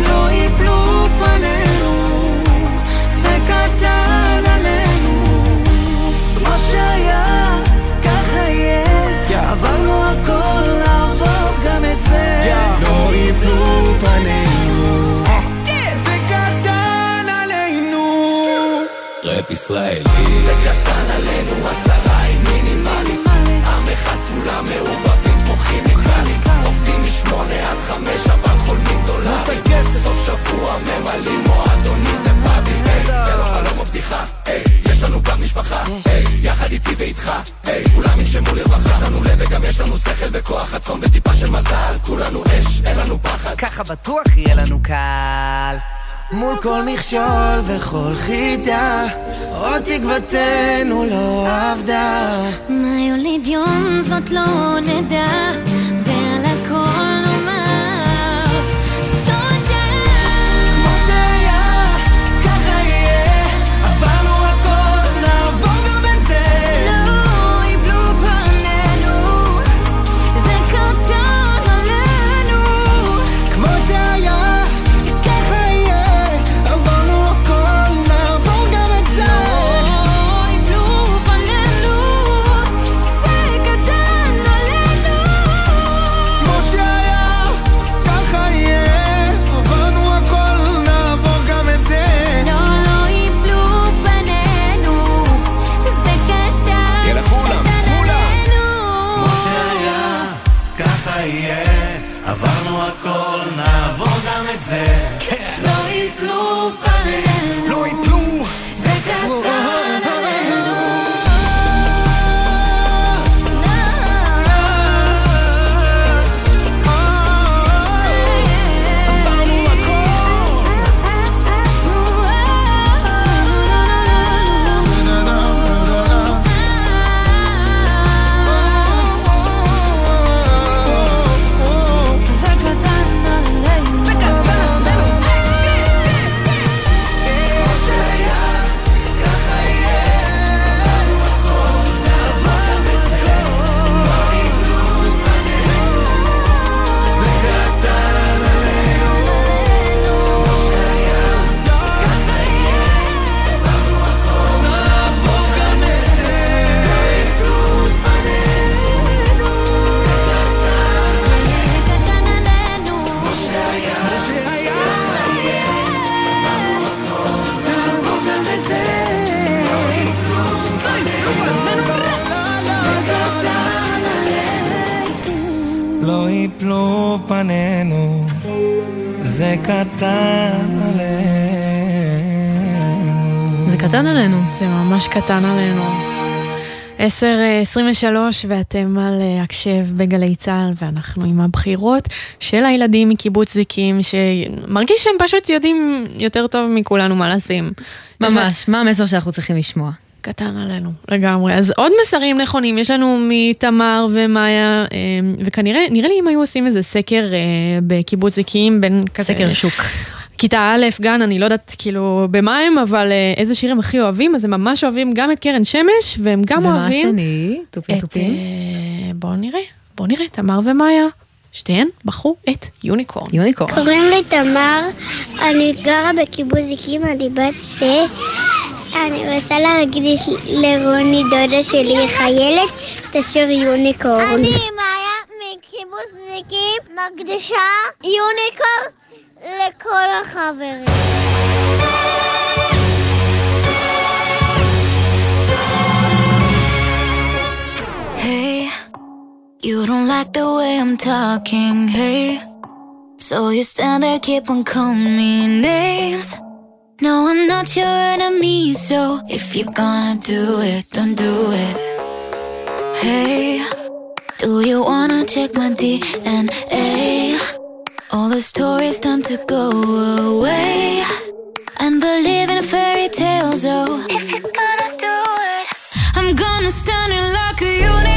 לא ייפלו פנינו, זה קטן עלינו. כמו שהיה ככה יהיה, עברנו הכל, נעבור גם את זה, לא ייפלו פנינו, ישראלי. זה קטן עלינו, הצרה היא מינימלית, עם אחד כולם מעובבים כמו כימיקלים, עובדים משמונה עד חמש אבל חולמים דולרים, סוף שבוע ממלאים מועדונים ופאבים. זה לא חלום או בדיחה, יש לנו גם משפחה, יחד איתי ואיתך כולם ינשמו לרווחה. יש לנו לב וגם יש לנו שכל וכוח עצום וטיפה של מזל, כולנו אש, אין לנו פחד, ככה בטוח יהיה לנו קל. מול כל מכשול וכל חידה עוד תקוותנו לא עבדה. מה יוליד יום זאת לא נדע, ועל הכל נאמר תודה. כמו שהיה ככה יהיה, עברנו הכל, נעבור גם את זה, לא ייפלו פנינו, זה קטן עלינו. כמו שהיה קטן עלינו. עשר עשרים ושלוש ואתם על הקשב בגלי צהל, ואנחנו עם הבחירות של הילדים מקיבוץ זיקים, שמרגיש שהם פשוט יודעים יותר טוב מכולנו מה לשים. ממש, מה המסר שאנחנו צריכים לשמוע? קטן עלינו, לגמרי. אז עוד מסרים נכונים, יש לנו מתמר ומאיה, וכנראה, נראה לי אם היו עושים איזה סקר בקיבוץ זיקים, בין סקר שוק. כיתה א', גן, אני לא יודעת כאילו במים, אבל איזה שירים הכי אוהבים, אז הם ממש אוהבים גם את קרן שמש, והם גם אוהבים... ומה השני? טופים טופים? בואו נראה, בואו נראה, תמר ומאיה, שתיהן בחרו את יוניקורן. יוניקורן. קוראים לי תמר, אני גרה בקיבוץ זיקים, אני בת שש, אני רוצה להקדיש לרוני דודה שלי, חיילת, את השיר יוניקורן. אני מאיה מקיבוץ זיקים, מקדישה יוניקורן לכל החברים. You don't like the way I'm talking, hey So you stand there, keep on calling me names No, I'm not your enemy, so If you're gonna do it, don't do it Hey Do you wanna check my D N A? All the stories time to go away And believe in fairy tales, oh If you're gonna do it I'm gonna stand there like a unicorn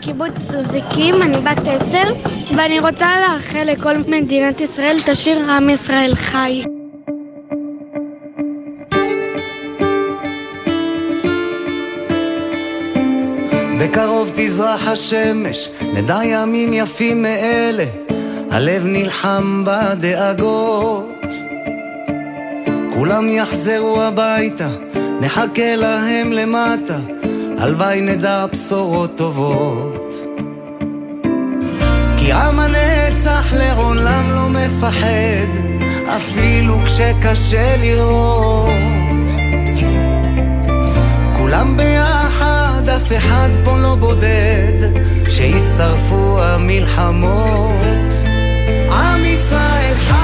קיבוץ זיקים, אני בת עשר ואני רוצה לאחל לכל מדינת ישראל את השיר עם ישראל חי. בקרוב תזרח השמש, נדע ימים יפים מאלה, הלב נלחם בדאגות, כולם יחזרו הביתה, נחכה להם למטה, הלוואי נדע בשורות טובות. כי עם הנצח לעולם לא מפחד, אפילו כשקשה לראות. כולם ביחד, אף אחד פה לא בודד, שישרפו המלחמות. עם ישראל חי,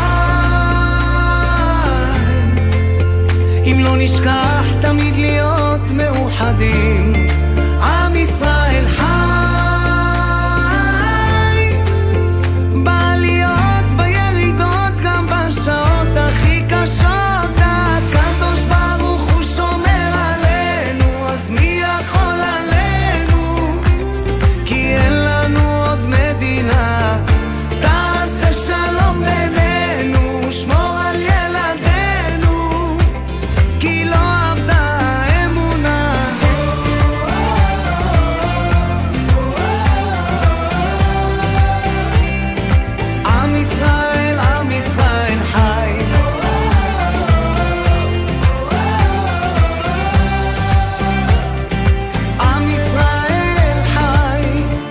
אם לא נשכח תמיד להיות מאוחדים. עם ישראל חי, בעליות, בירידות, גם בשעות הכי קשות, הקדוש ברוך הוא שומר עלינו, אז מי יכול עלינו? כי אין לנו עוד מדינה, תעשה שלום בינינו, שמור על ילדינו, כי לא עבדה האמונה. עם ישראל, עם ישראל חי. עם ישראל חי,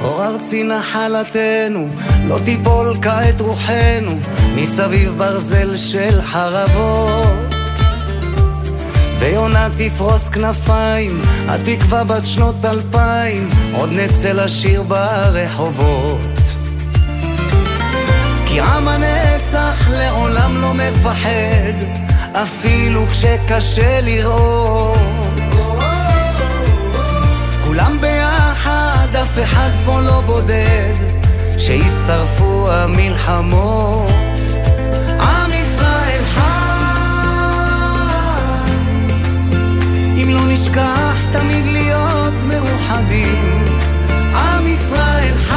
אור ארצי נחלתנו, לא תיפול כעת רוחנו מסביב ברזל של חרבות. ויונה תפרוס כנפיים, התקווה בת שנות אלפיים, עוד נצא לשיר ברחובות. כי עם הנצח לעולם לא מפחד, אפילו כשקשה לראות. כולם ביחד, אף אחד פה לא בודד, שישרפו המלחמות. עם ישראל חי, אם לא נשכח תמיד להיות מאוחדים. עם ישראל חי,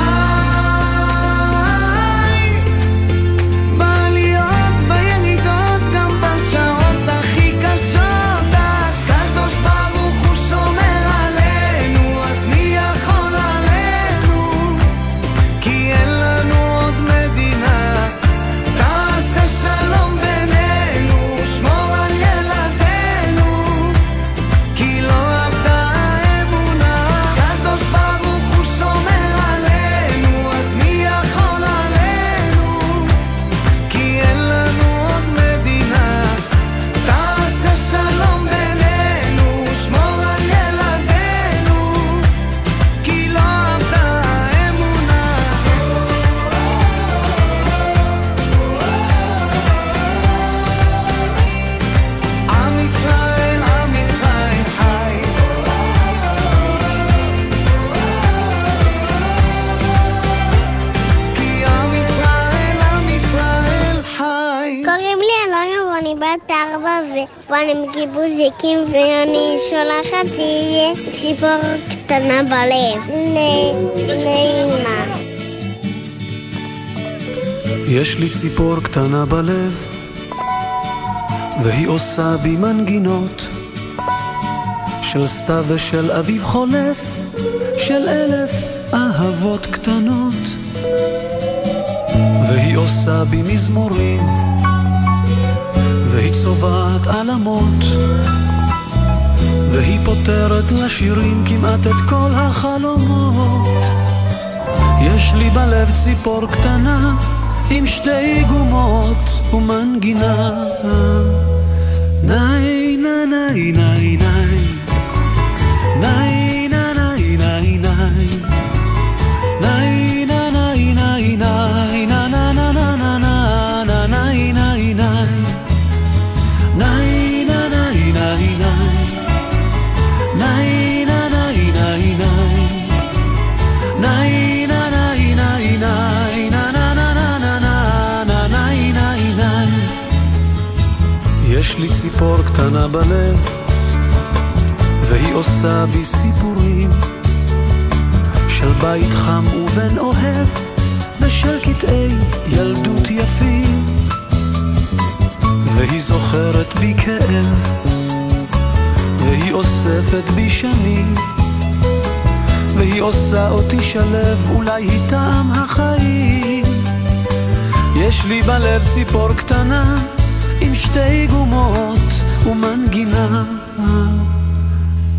בא להיות בירידות גם בשעות הכי קשות. הקדוש ברוך הוא שומר עלינו, אז מי יכול עלינו? כי אין לנו עוד מדינה, תעשה שלום בינינו, שמור על ילדינו, כי לא עבדה אמונה. הקדוש ברוך הוא שומר עלינו, אז מי יכול עלינו? כי אין לנו עוד מדינה, תעשה שלום בינינו, שמור על ילדינו, כי לא עבדה אמונה. עם ישראל, עם ישראל חי. כי עם ישראל, עם ישראל חי. קוראים לי אלונה ואני בת ארבע ואני מקיבוץ זיקים ואני שולחת לי ציפור קטנה בלב ל- לאמא. יש לי ציפור קטנה בלב, והיא עושה בי מנגינות של סתיו ושל אביב חולף, של אלף אהבות קטנות. והיא עושה בי מזמורים, והיא צובעת עלמות, והיא פותרת לשירים כמעט את כל החלומות. יש לי בלב ציפור קטנה עם שתי גומות ומנגינה. ניי ניי ניי ניי ניי ניי ניי ניי ניי ניי ניי ניי ניי ניי ניי ניי ניי ניי ניי Nai na nai nai nai Nai na nai nai nai Nai na nai nai nai na na na na na na nai nai nai. יש לי ציפור קטנה בלב, והיא עושה בי סיפורים של בית חם ובן אוהב ושל קטעי ילדות יפים. והיא זוכרת בי כאב, והיא אוספת בי שנים, והיא עושה אותי שלב, אולי היא טעם החיים. יש לי בלב ציפור קטנה עם שתי גומות ומנגינה.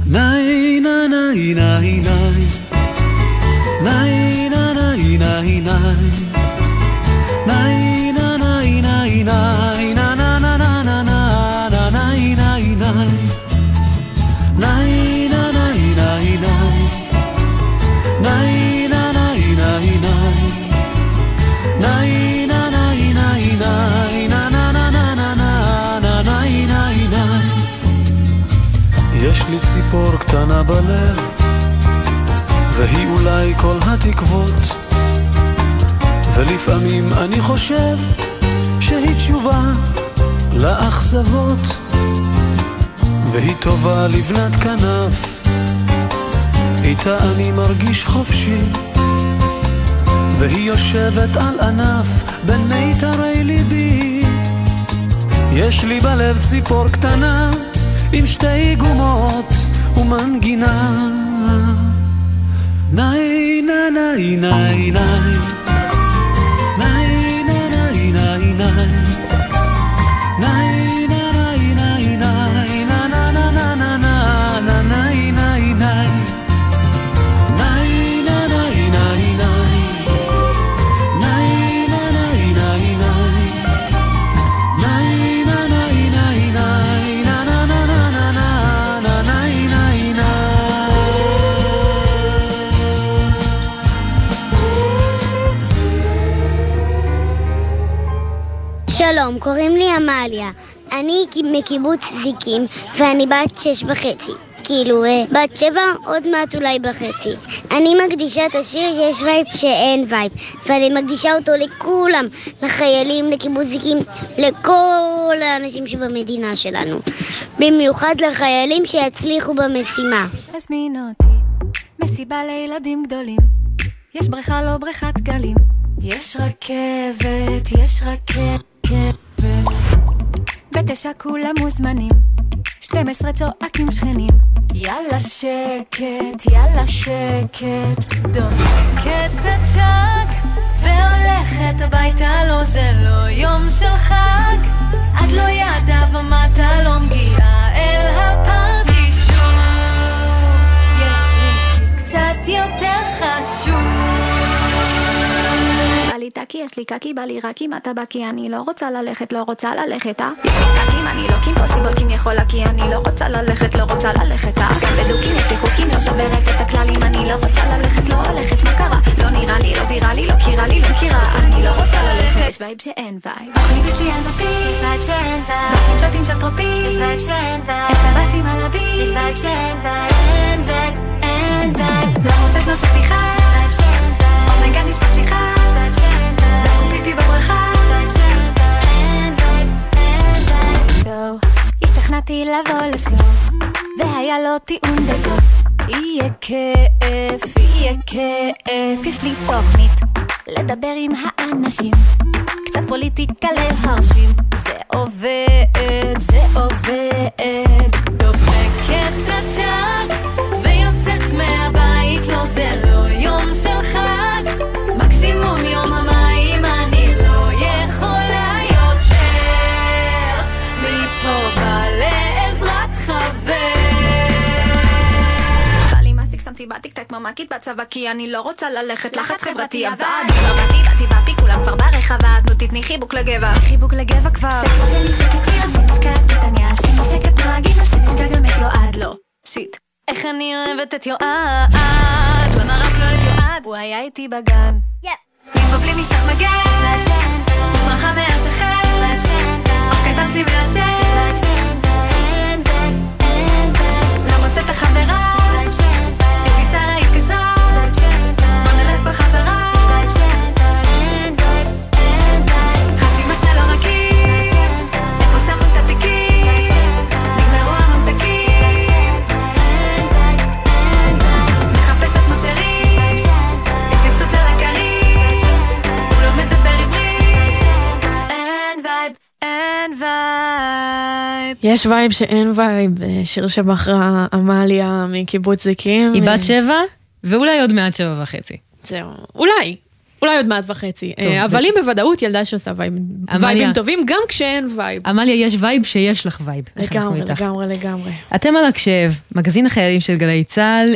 ניי ניי ניי ניי ניי ניי ניי ניי ניי ניי ניי ניי Nai na nai nai nai Nai na nai nai nai Nai na nai nai nai na na na na na nai nai nai. יש לי ציפור קטנה בלב, והיא אולי כל התקוות, ולפעמים אני חושב שהיא תשובה לאכזבות. והיא טובה לבנת כנף, איתה אני מרגיש חופשי, והיא יושבת על ענף בין מיתרי ליבי. יש לי בלב ציפור קטנה עם שתי גומות ומנגינה. ניי ניי ניי ניי ניי ניי ניי ניי שלום, קוראים לי אמליה, אני מקיבוץ זיקים ואני בת שש וחצי. כאילו, בת שבע עוד מעט אולי בחצי. אני מקדישה את השיר שיש וייב שאין וייב, ואני מקדישה אותו לכולם, לחיילים, לקיבוץ זיקים, לכל האנשים שבמדינה שלנו. במיוחד לחיילים שיצליחו במשימה. הזמין אותי, מסיבה לילדים גדולים, יש בריכה לא בריכת גלים. יש רכבת, יש רכבת, בתשע כולם מוזמנים. שתים עשרה צועקים שכנים, יאללה שקט, יאללה שקט, דופקת הצ'ק והולכת הביתה. לא, זה לא יום של חג, את לא ידעה ומטה לא מגיעה אל הפארק. אישור יש אישית קצת יותר חשוב, כי יש לי קקי, בא לי רק אם אתה בא, כי אני לא רוצה ללכת, לא רוצה ללכת, אה? יש לי קקים, אני לא קים, פוסיבול קים יכולה, כי אני לא רוצה ללכת, לא רוצה ללכת, אה? גם בדוקים יש לי חוקים, לא שברת את הכללים, אני לא רוצה ללכת, לא הולכת, מה קרה? לא נראה לי, לא וירה לי, לא קירה לי, לא קירה, אני לא רוצה ללכת. יש וייב שאין וייב, אוכלים אצלי על מפי, יש וייב שאין וייב, דוחקים שוטים של טרופי, יש וייב שאין וייב, את הבסים על הבי, יש וייב שאין וייב, אין וייב, אין וייב, לא רוצה כנוס השיחה, יש וייב שאין וייב, אומייגן יש בסליחה, יש וייב שאין וייב, פיפי בברכה, השתכנעתי לבוא לסלו, והיה לו טיעון די טוב. יהיה כיף, יהיה כיף, יש לי תוכנית לדבר עם האנשים, קצת פוליטיקה להרשים, זה עובד, זה עובד, דופקת הצ'ק ויוצאת מהבית. לא, זה לא יום של חג, מקסימום יום המחר, באתי קטק ממקית בצבא, כי אני לא רוצה ללכת, לחץ חברתי עבד, חברתי באתי בפי, כולם כבר ברחבה, אז נו תתני חיבוק לגבע, חיבוק לגבע כבר, שקט שלי שקט שלי עשית שקט נתניה, עשית שקט מרגים, עשית שקט גם את יועד, לא, שיט, איך אני אוהבת את יועד, למה רק לא את יועד, הוא היה איתי בגן, לבבלי משטח מגן, מזרחה מהשחד, אך קטן שלי מלשת, לא רוצה את החברה, שרה התקשרה, בוא נלך בחזרה, חסימה של הרקיב, איפה שמנו את התיקים, נגמרו הממתקים, מחפשת מכשירים, יש לסטות של הקרים, הוא לא מדבר עברית, אין וייב, אין וייב. יש וייב שאין וייב, שיר שבחרה אמליה מקיבוץ זיקים. היא בת שבע, ואולי עוד מעט שבע וחצי. זהו, אולי, אולי עוד מעט וחצי. אבל היא בוודאות ילדה שעושה וייב. וייבים טובים גם כשאין וייב. אמליה, יש וייב שיש לך וייב. לגמרי, לגמרי, לגמרי. אתם על הקשב, מגזין החיילים של גלי צה"ל.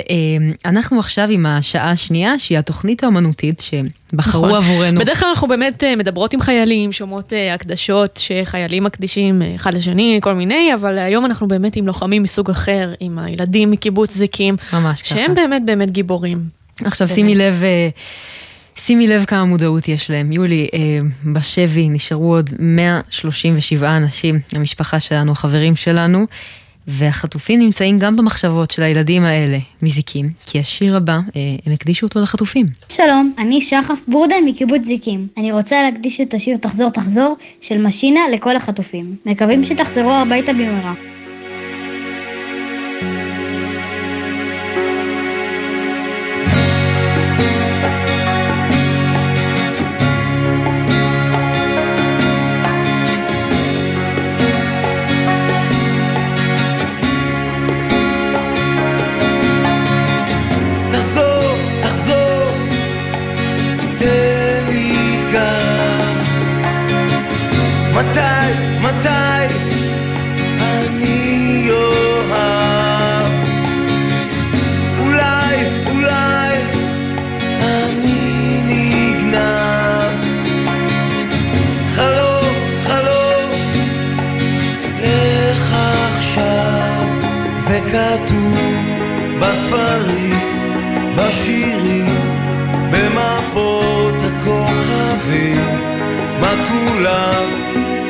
אנחנו עכשיו עם השעה השנייה, שהיא התוכנית האומנותית ש... בחרו עבורנו. בדרך כלל אנחנו באמת מדברות עם חיילים, שומעות הקדשות שחיילים מקדישים אחד לשני, כל מיני, אבל היום אנחנו באמת עם לוחמים מסוג אחר, עם הילדים מקיבוץ זיקים, שהם באמת באמת גיבורים. עכשיו שימי לב, שימי לב כמה מודעות יש להם. יולי, בשבי נשארו עוד מאה שלושים ושבעה אנשים, המשפחה שלנו, החברים שלנו, והחטופים נמצאים גם במחשבות של הילדים האלה מזיקים, כי השיר הבא, הם הקדישו אותו לחטופים. שלום, אני שחף בורדה מקיבוץ זיקים. אני רוצה להקדיש את השיר "תחזור תחזור" של משינה לכל החטופים. מקווים שתחזרו הביתה במהרה.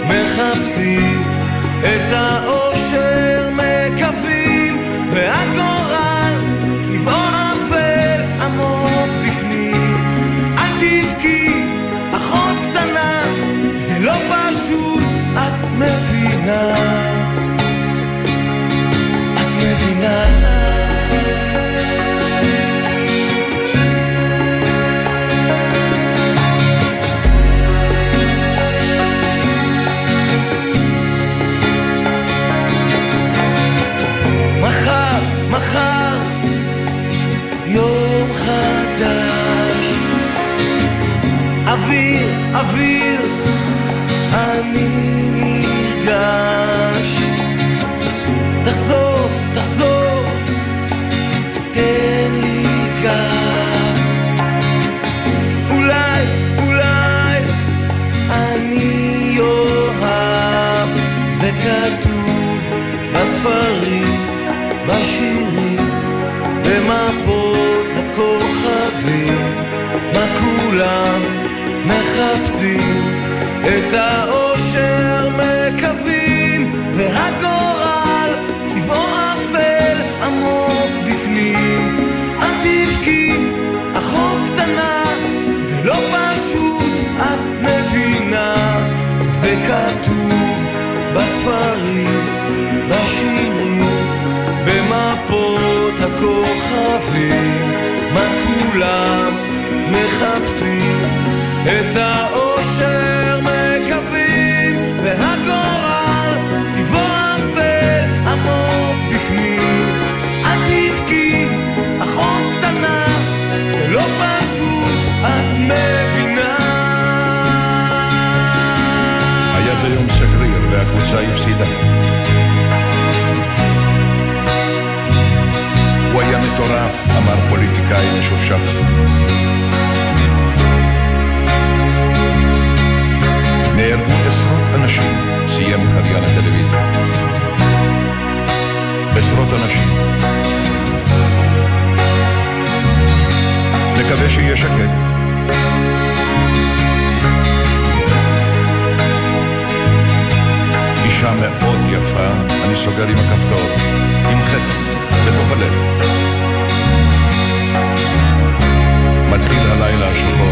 מחפשים את האושר, מקווים ואת אוויר, אוויר, אני נרגש. תחזור, תחזור, תן לי קו. אולי, אולי, אני אוהב. זה כתוב בספרים, בשירים, במפות הכוכבים. מה כולם מחפשים את האושר מקווים, והגורל צבעו אפל עמוק בפנים. אל תבכי אחות קטנה, זה לא פשוט, את מבינה. זה כתוב בספרים, בשירים, במפות הכוכבים. מה כולם מחפשים את האושר מקווים, והגורל צבעו אפל עמוק בפנים. אל תבכי אחות קטנה, זה לא פשוט, את מבינה. היה זה יום שגריר והקבוצה הפסידה. הוא היה מטורף, אמר פוליטיקאי משופשף. נהרגו עשרות אנשים, סיים קריין הטלוויזיה. עשרות אנשים. נקווה שיהיה שקט. אישה מאוד יפה, אני סוגר עם הכפתור, עם חץ, בתוך הלב. מתחיל הלילה השחור.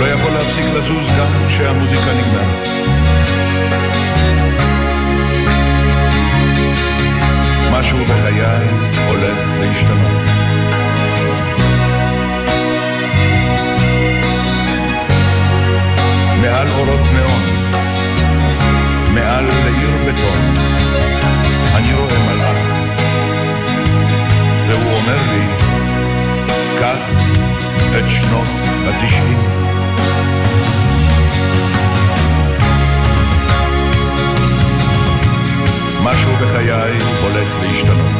לא יכול להפסיק לזוז גם כשהמוזיקה נגמרת. משהו בחיי הולך להשתנות. מעל אורות נאון, מעל לעיר בטון, אני רואה מלאך, והוא אומר לי, קח את שנות התשעים. משהו בחיי הולך להשתנות.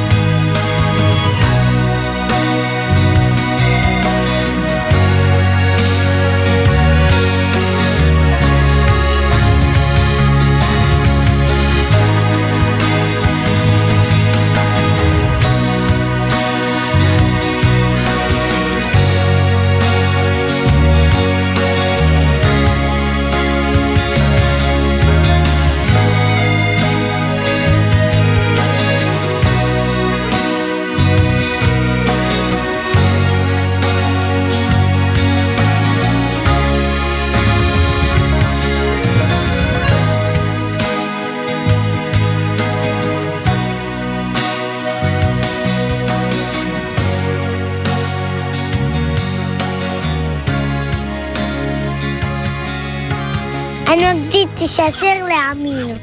תשאשר להאמין.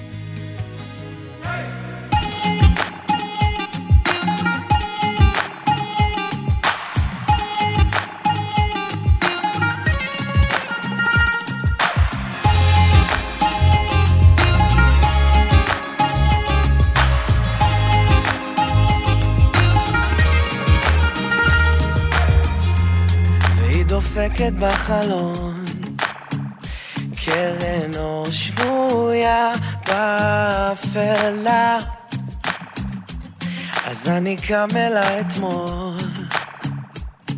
והיא דופקת בחלון, אז אני קם אלה אתמול,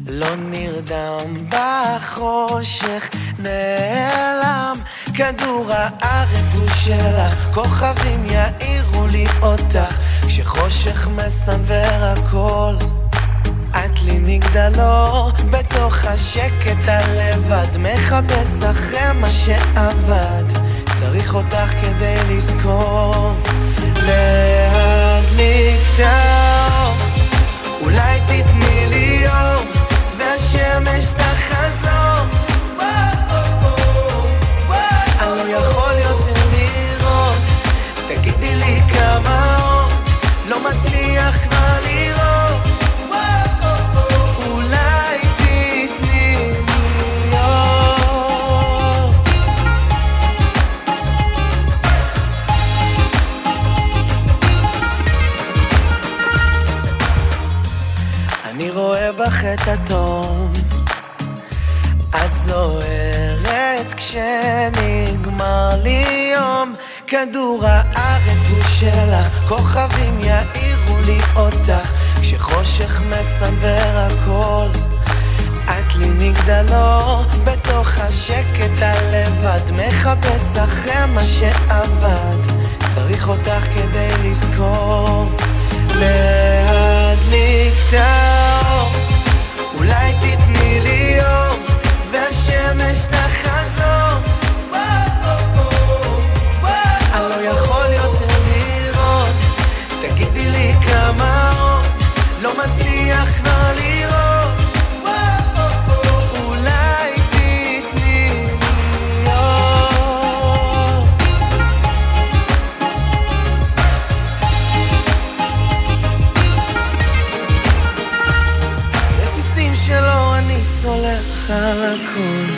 לא נרדם בחושך, נעלם כדור הארץ הוא שלך, כוכבים יאירו לי אותך, כשחושך מסנבר הכל, את לי מגדלור, בתוך השקט הלבד, מחפש אחרי מה שעבד, צריך אותך כדי לזכור, להדליק את האור, אולי תתני לי יום והשמש תחזור, אני לא יכול יותר לראות, תגידי לי כמה אור, לא מצליח כבר לראות. לך את התום, את זוהרת כשנגמר לי יום, כדור הארץ הוא שלך, כוכבים יאירו לי אותך, כשחושך מסנבר הכל, את לי מגדלו, בתוך השקט הלבד, מחפש אחרי מה שעבד, צריך אותך כדי לזכור, להדליק תאור, אולי תתני לי יום, והשמש תחזור, אני לא יכול יותר לראות, תגידי לי כמה עוד, לא מצליח כבר לראות, על הכל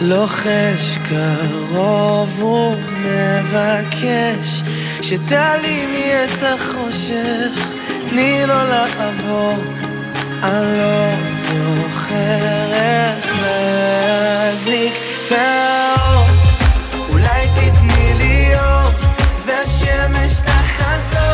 לוחש קרוב ומבקש שתעלימי את החושך, תני לו לעבור, אני לא זוכר איך להדליק תאור, אולי תתני לי יום והשמש תחזור,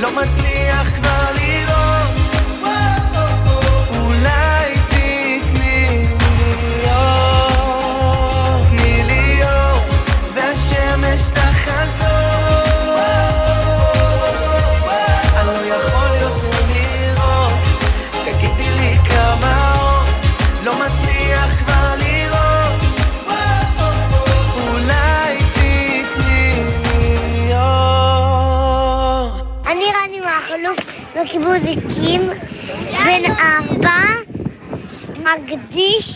לא מצליח כבר לראות, אולי תתני לי אור, תני לי אור, והשמש תחזור, אני לא יכול יותר לראות, תגידי לי כמה אור, לא מצליח כבר לראות, אולי תתני לי אור. אני רני מהחלוף בקיבוץ זיקים בן ארבע, מקדיש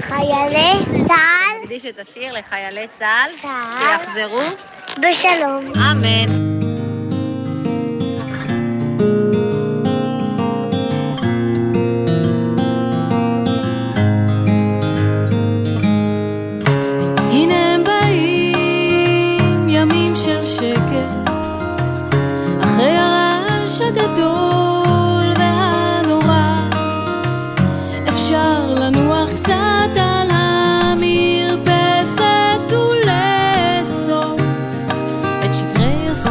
חיילי צה"ל, מקדיש את השיר לחיילי צה"ל, שיחזרו בשלום, אמן. She feels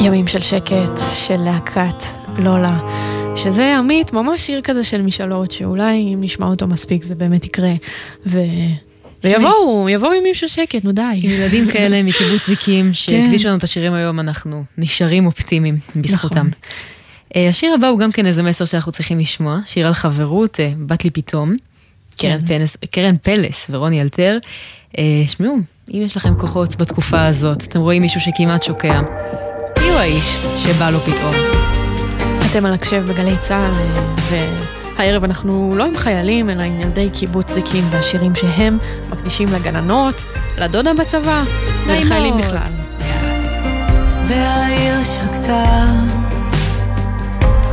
ימים של שקט, של להקת לולה, שזה עמית, ממש שיר כזה של משאלות, שאולי אם נשמע אותו מספיק זה באמת יקרה, ו... ויבואו, יבואו ימים של שקט, נו די. עם ילדים כאלה מקיבוץ זיקים, שהקדישו לנו את השירים היום, אנחנו נשארים אופטימיים בזכותם. השיר הבא הוא גם כן איזה מסר שאנחנו צריכים לשמוע, שיר על חברות, בת לי פתאום, קרן פלס ורוני אלתר. שמעו, אם יש לכם כוחות בתקופה הזאת, אתם רואים מישהו שכמעט שוקע, מי הוא האיש שבא לו פתאום? אתם על הקשב בגלי צהל, והערב אנחנו לא עם חיילים, אלא עם ילדי קיבוץ זיקים והשירים שהם מקדישים לגננות, לדודה בצבא, ולחיילים בכלל. והעיר שקטה,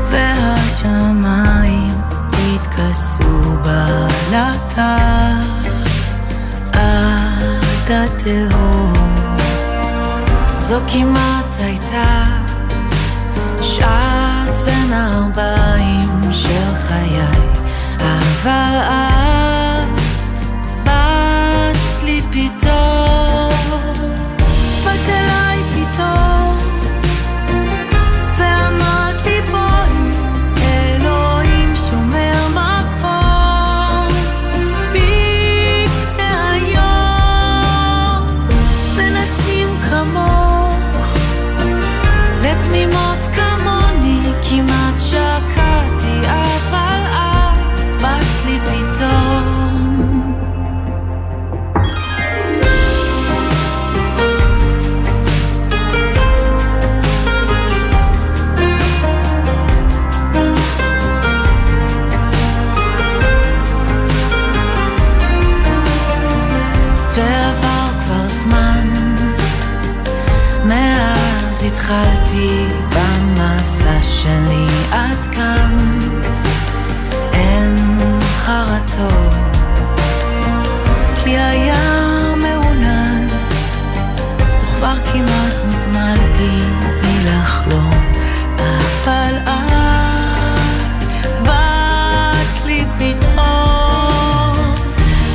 והשמיים התכסו בלטה, עד התהום. זו כמעט הייתה שעת בין ארבעים של חיי, אבל את באת לי פתאום, באת אליי פתאום ואמרת לי בואי, אלוהים שומר מקום בקצה היום לנשים כמוך, תמימות כמוני, כמעט שקעתי, אבל את באת לי פתאום. ועבר כבר זמן, מאז התחלתי במסע שלי עד כאן, אין חרטות, כי היה מעונן, כבר כמעט נגמלתי מלחלום, אבל את באת לי פתאום,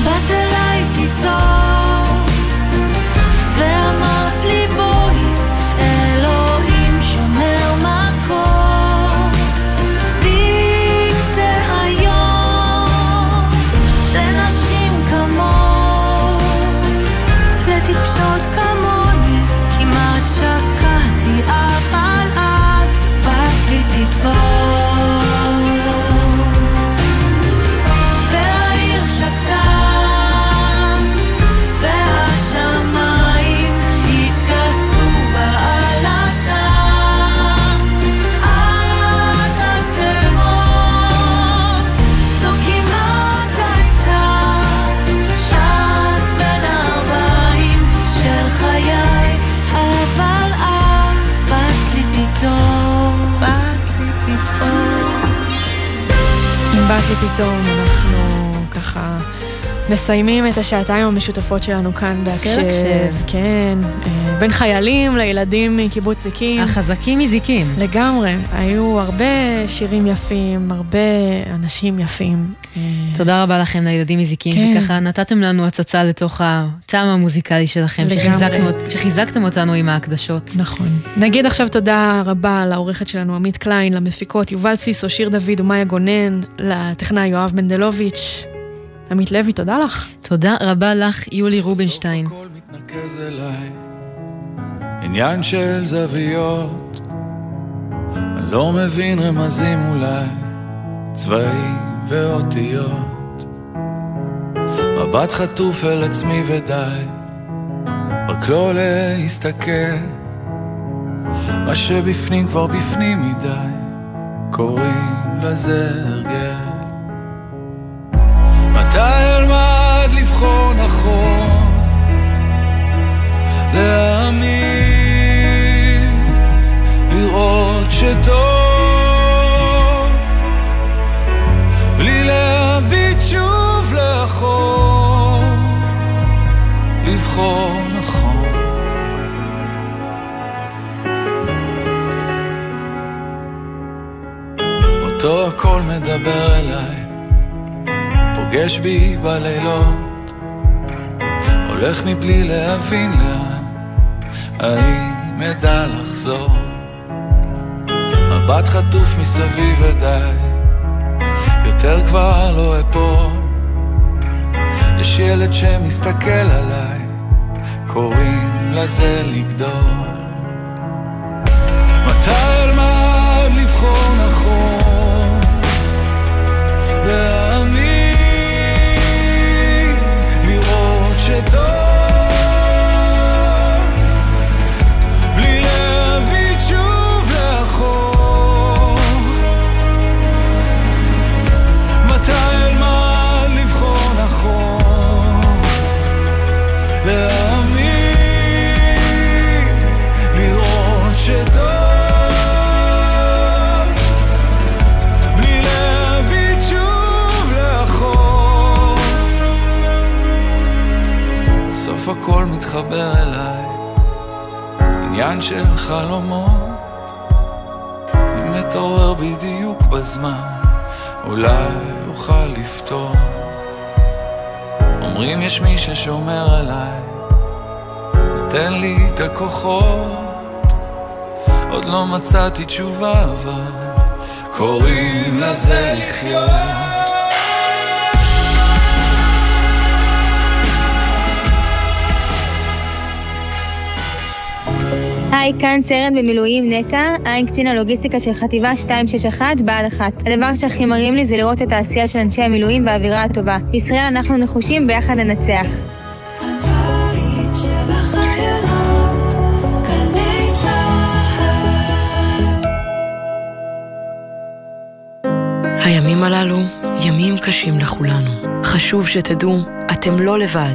באת אליי פתאום ואמרת לי בואי, ופתאום אנחנו ככה מסיימים את השעתיים המשותפות שלנו כאן בהקשב, כן, בין חיילים לילדים מקיבוץ זיקים, החזקים מזיקים לגמרי, היו הרבה שירים יפים, הרבה אנשים יפים. תודה רבה לכם לילדים מזיקים, כן. שככה נתתם לנו הצצה לתוך הטעם המוזיקלי שלכם, שחיזקנו, שחיזקתם אותנו עם ההקדשות. נכון. נגיד עכשיו תודה רבה לעורכת שלנו עמית קליין, למפיקות יובל סיסו, שיר דוד ומאיה גונן, לטכנאי יואב מנדלוביץ'. עמית לוי, תודה לך. תודה רבה לך, יולי רובין שטיין. בסוף הכל מתנקז אליי, עניין של זוויות, אני לא מבין רמזים אולי, צבעים ואותיות, מבט חטוף אל עצמי ודי, רק לא להסתכל, מה שבפנים כבר בפנים מדי, קוראים לזה הרגל. מתי אלמד לבחור נכון, להאמין, לראות שטוב, בלי להביט שוב לאחור, לבחור נכון. אותו הכל מדבר אליי, פוגש בי בלילות, הולך מבלי להבין לאן, האם אדע לחזור. מבט חטוף מסביב ודי, יותר כבר לא אפול. יש ילד שמסתכל עליי, קוראים לזה לגדול. מתי אלמד לבחור נכון, להאמין, לראות שטוב הכל מתחבר אליי, עניין של חלומות. אם נתעורר בדיוק בזמן, אולי אוכל לפתור. אומרים יש מי ששומר עליי, נותן לי את הכוחות. עוד לא מצאתי תשובה, אבל קוראים לזה לחיות. היי, כאן סרן במילואים נטע, אני קצין הלוגיסטיקה של חטיבה מאתיים שישים ואחת, בעל אחת. הדבר שהכי מרים לי זה לראות את העשייה של אנשי המילואים והאווירה הטובה. ישראל, אנחנו נחושים, ביחד ננצח. הימים הללו ימים קשים לכולנו. חשוב שתדעו, אתם לא לבד.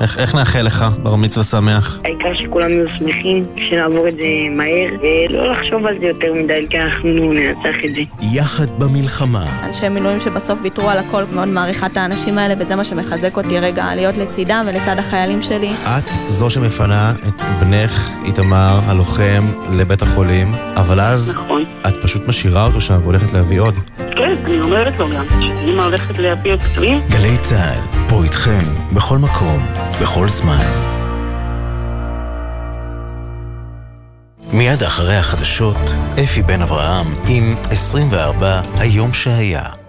איך, איך נאחל לך בר מצווה שמח? העיקר שכולם יהיו שמחים, שנעבור את זה מהר, ולא לחשוב על זה יותר מדי, כי אנחנו ננצח את זה. יחד במלחמה. אנשי מילואים שבסוף ביטרו על הכל, מאוד מעריכה את האנשים האלה, וזה מה שמחזק אותי רגע, להיות לצידם ולצד החיילים שלי. את זו שמפנה את בנך איתמר הלוחם לבית החולים, אבל אז נכון. את פשוט משאירה אותו שם והולכת להביא עוד. כן, אני אומרת לו גם, שאימא הולכת להביא עוד פצועים. גלי צהל, פה איתכם, בכל מקום, בכל זמן. מיד אחרי החדשות, אפי בן אברהם עם עשרים וארבע היום שהיה.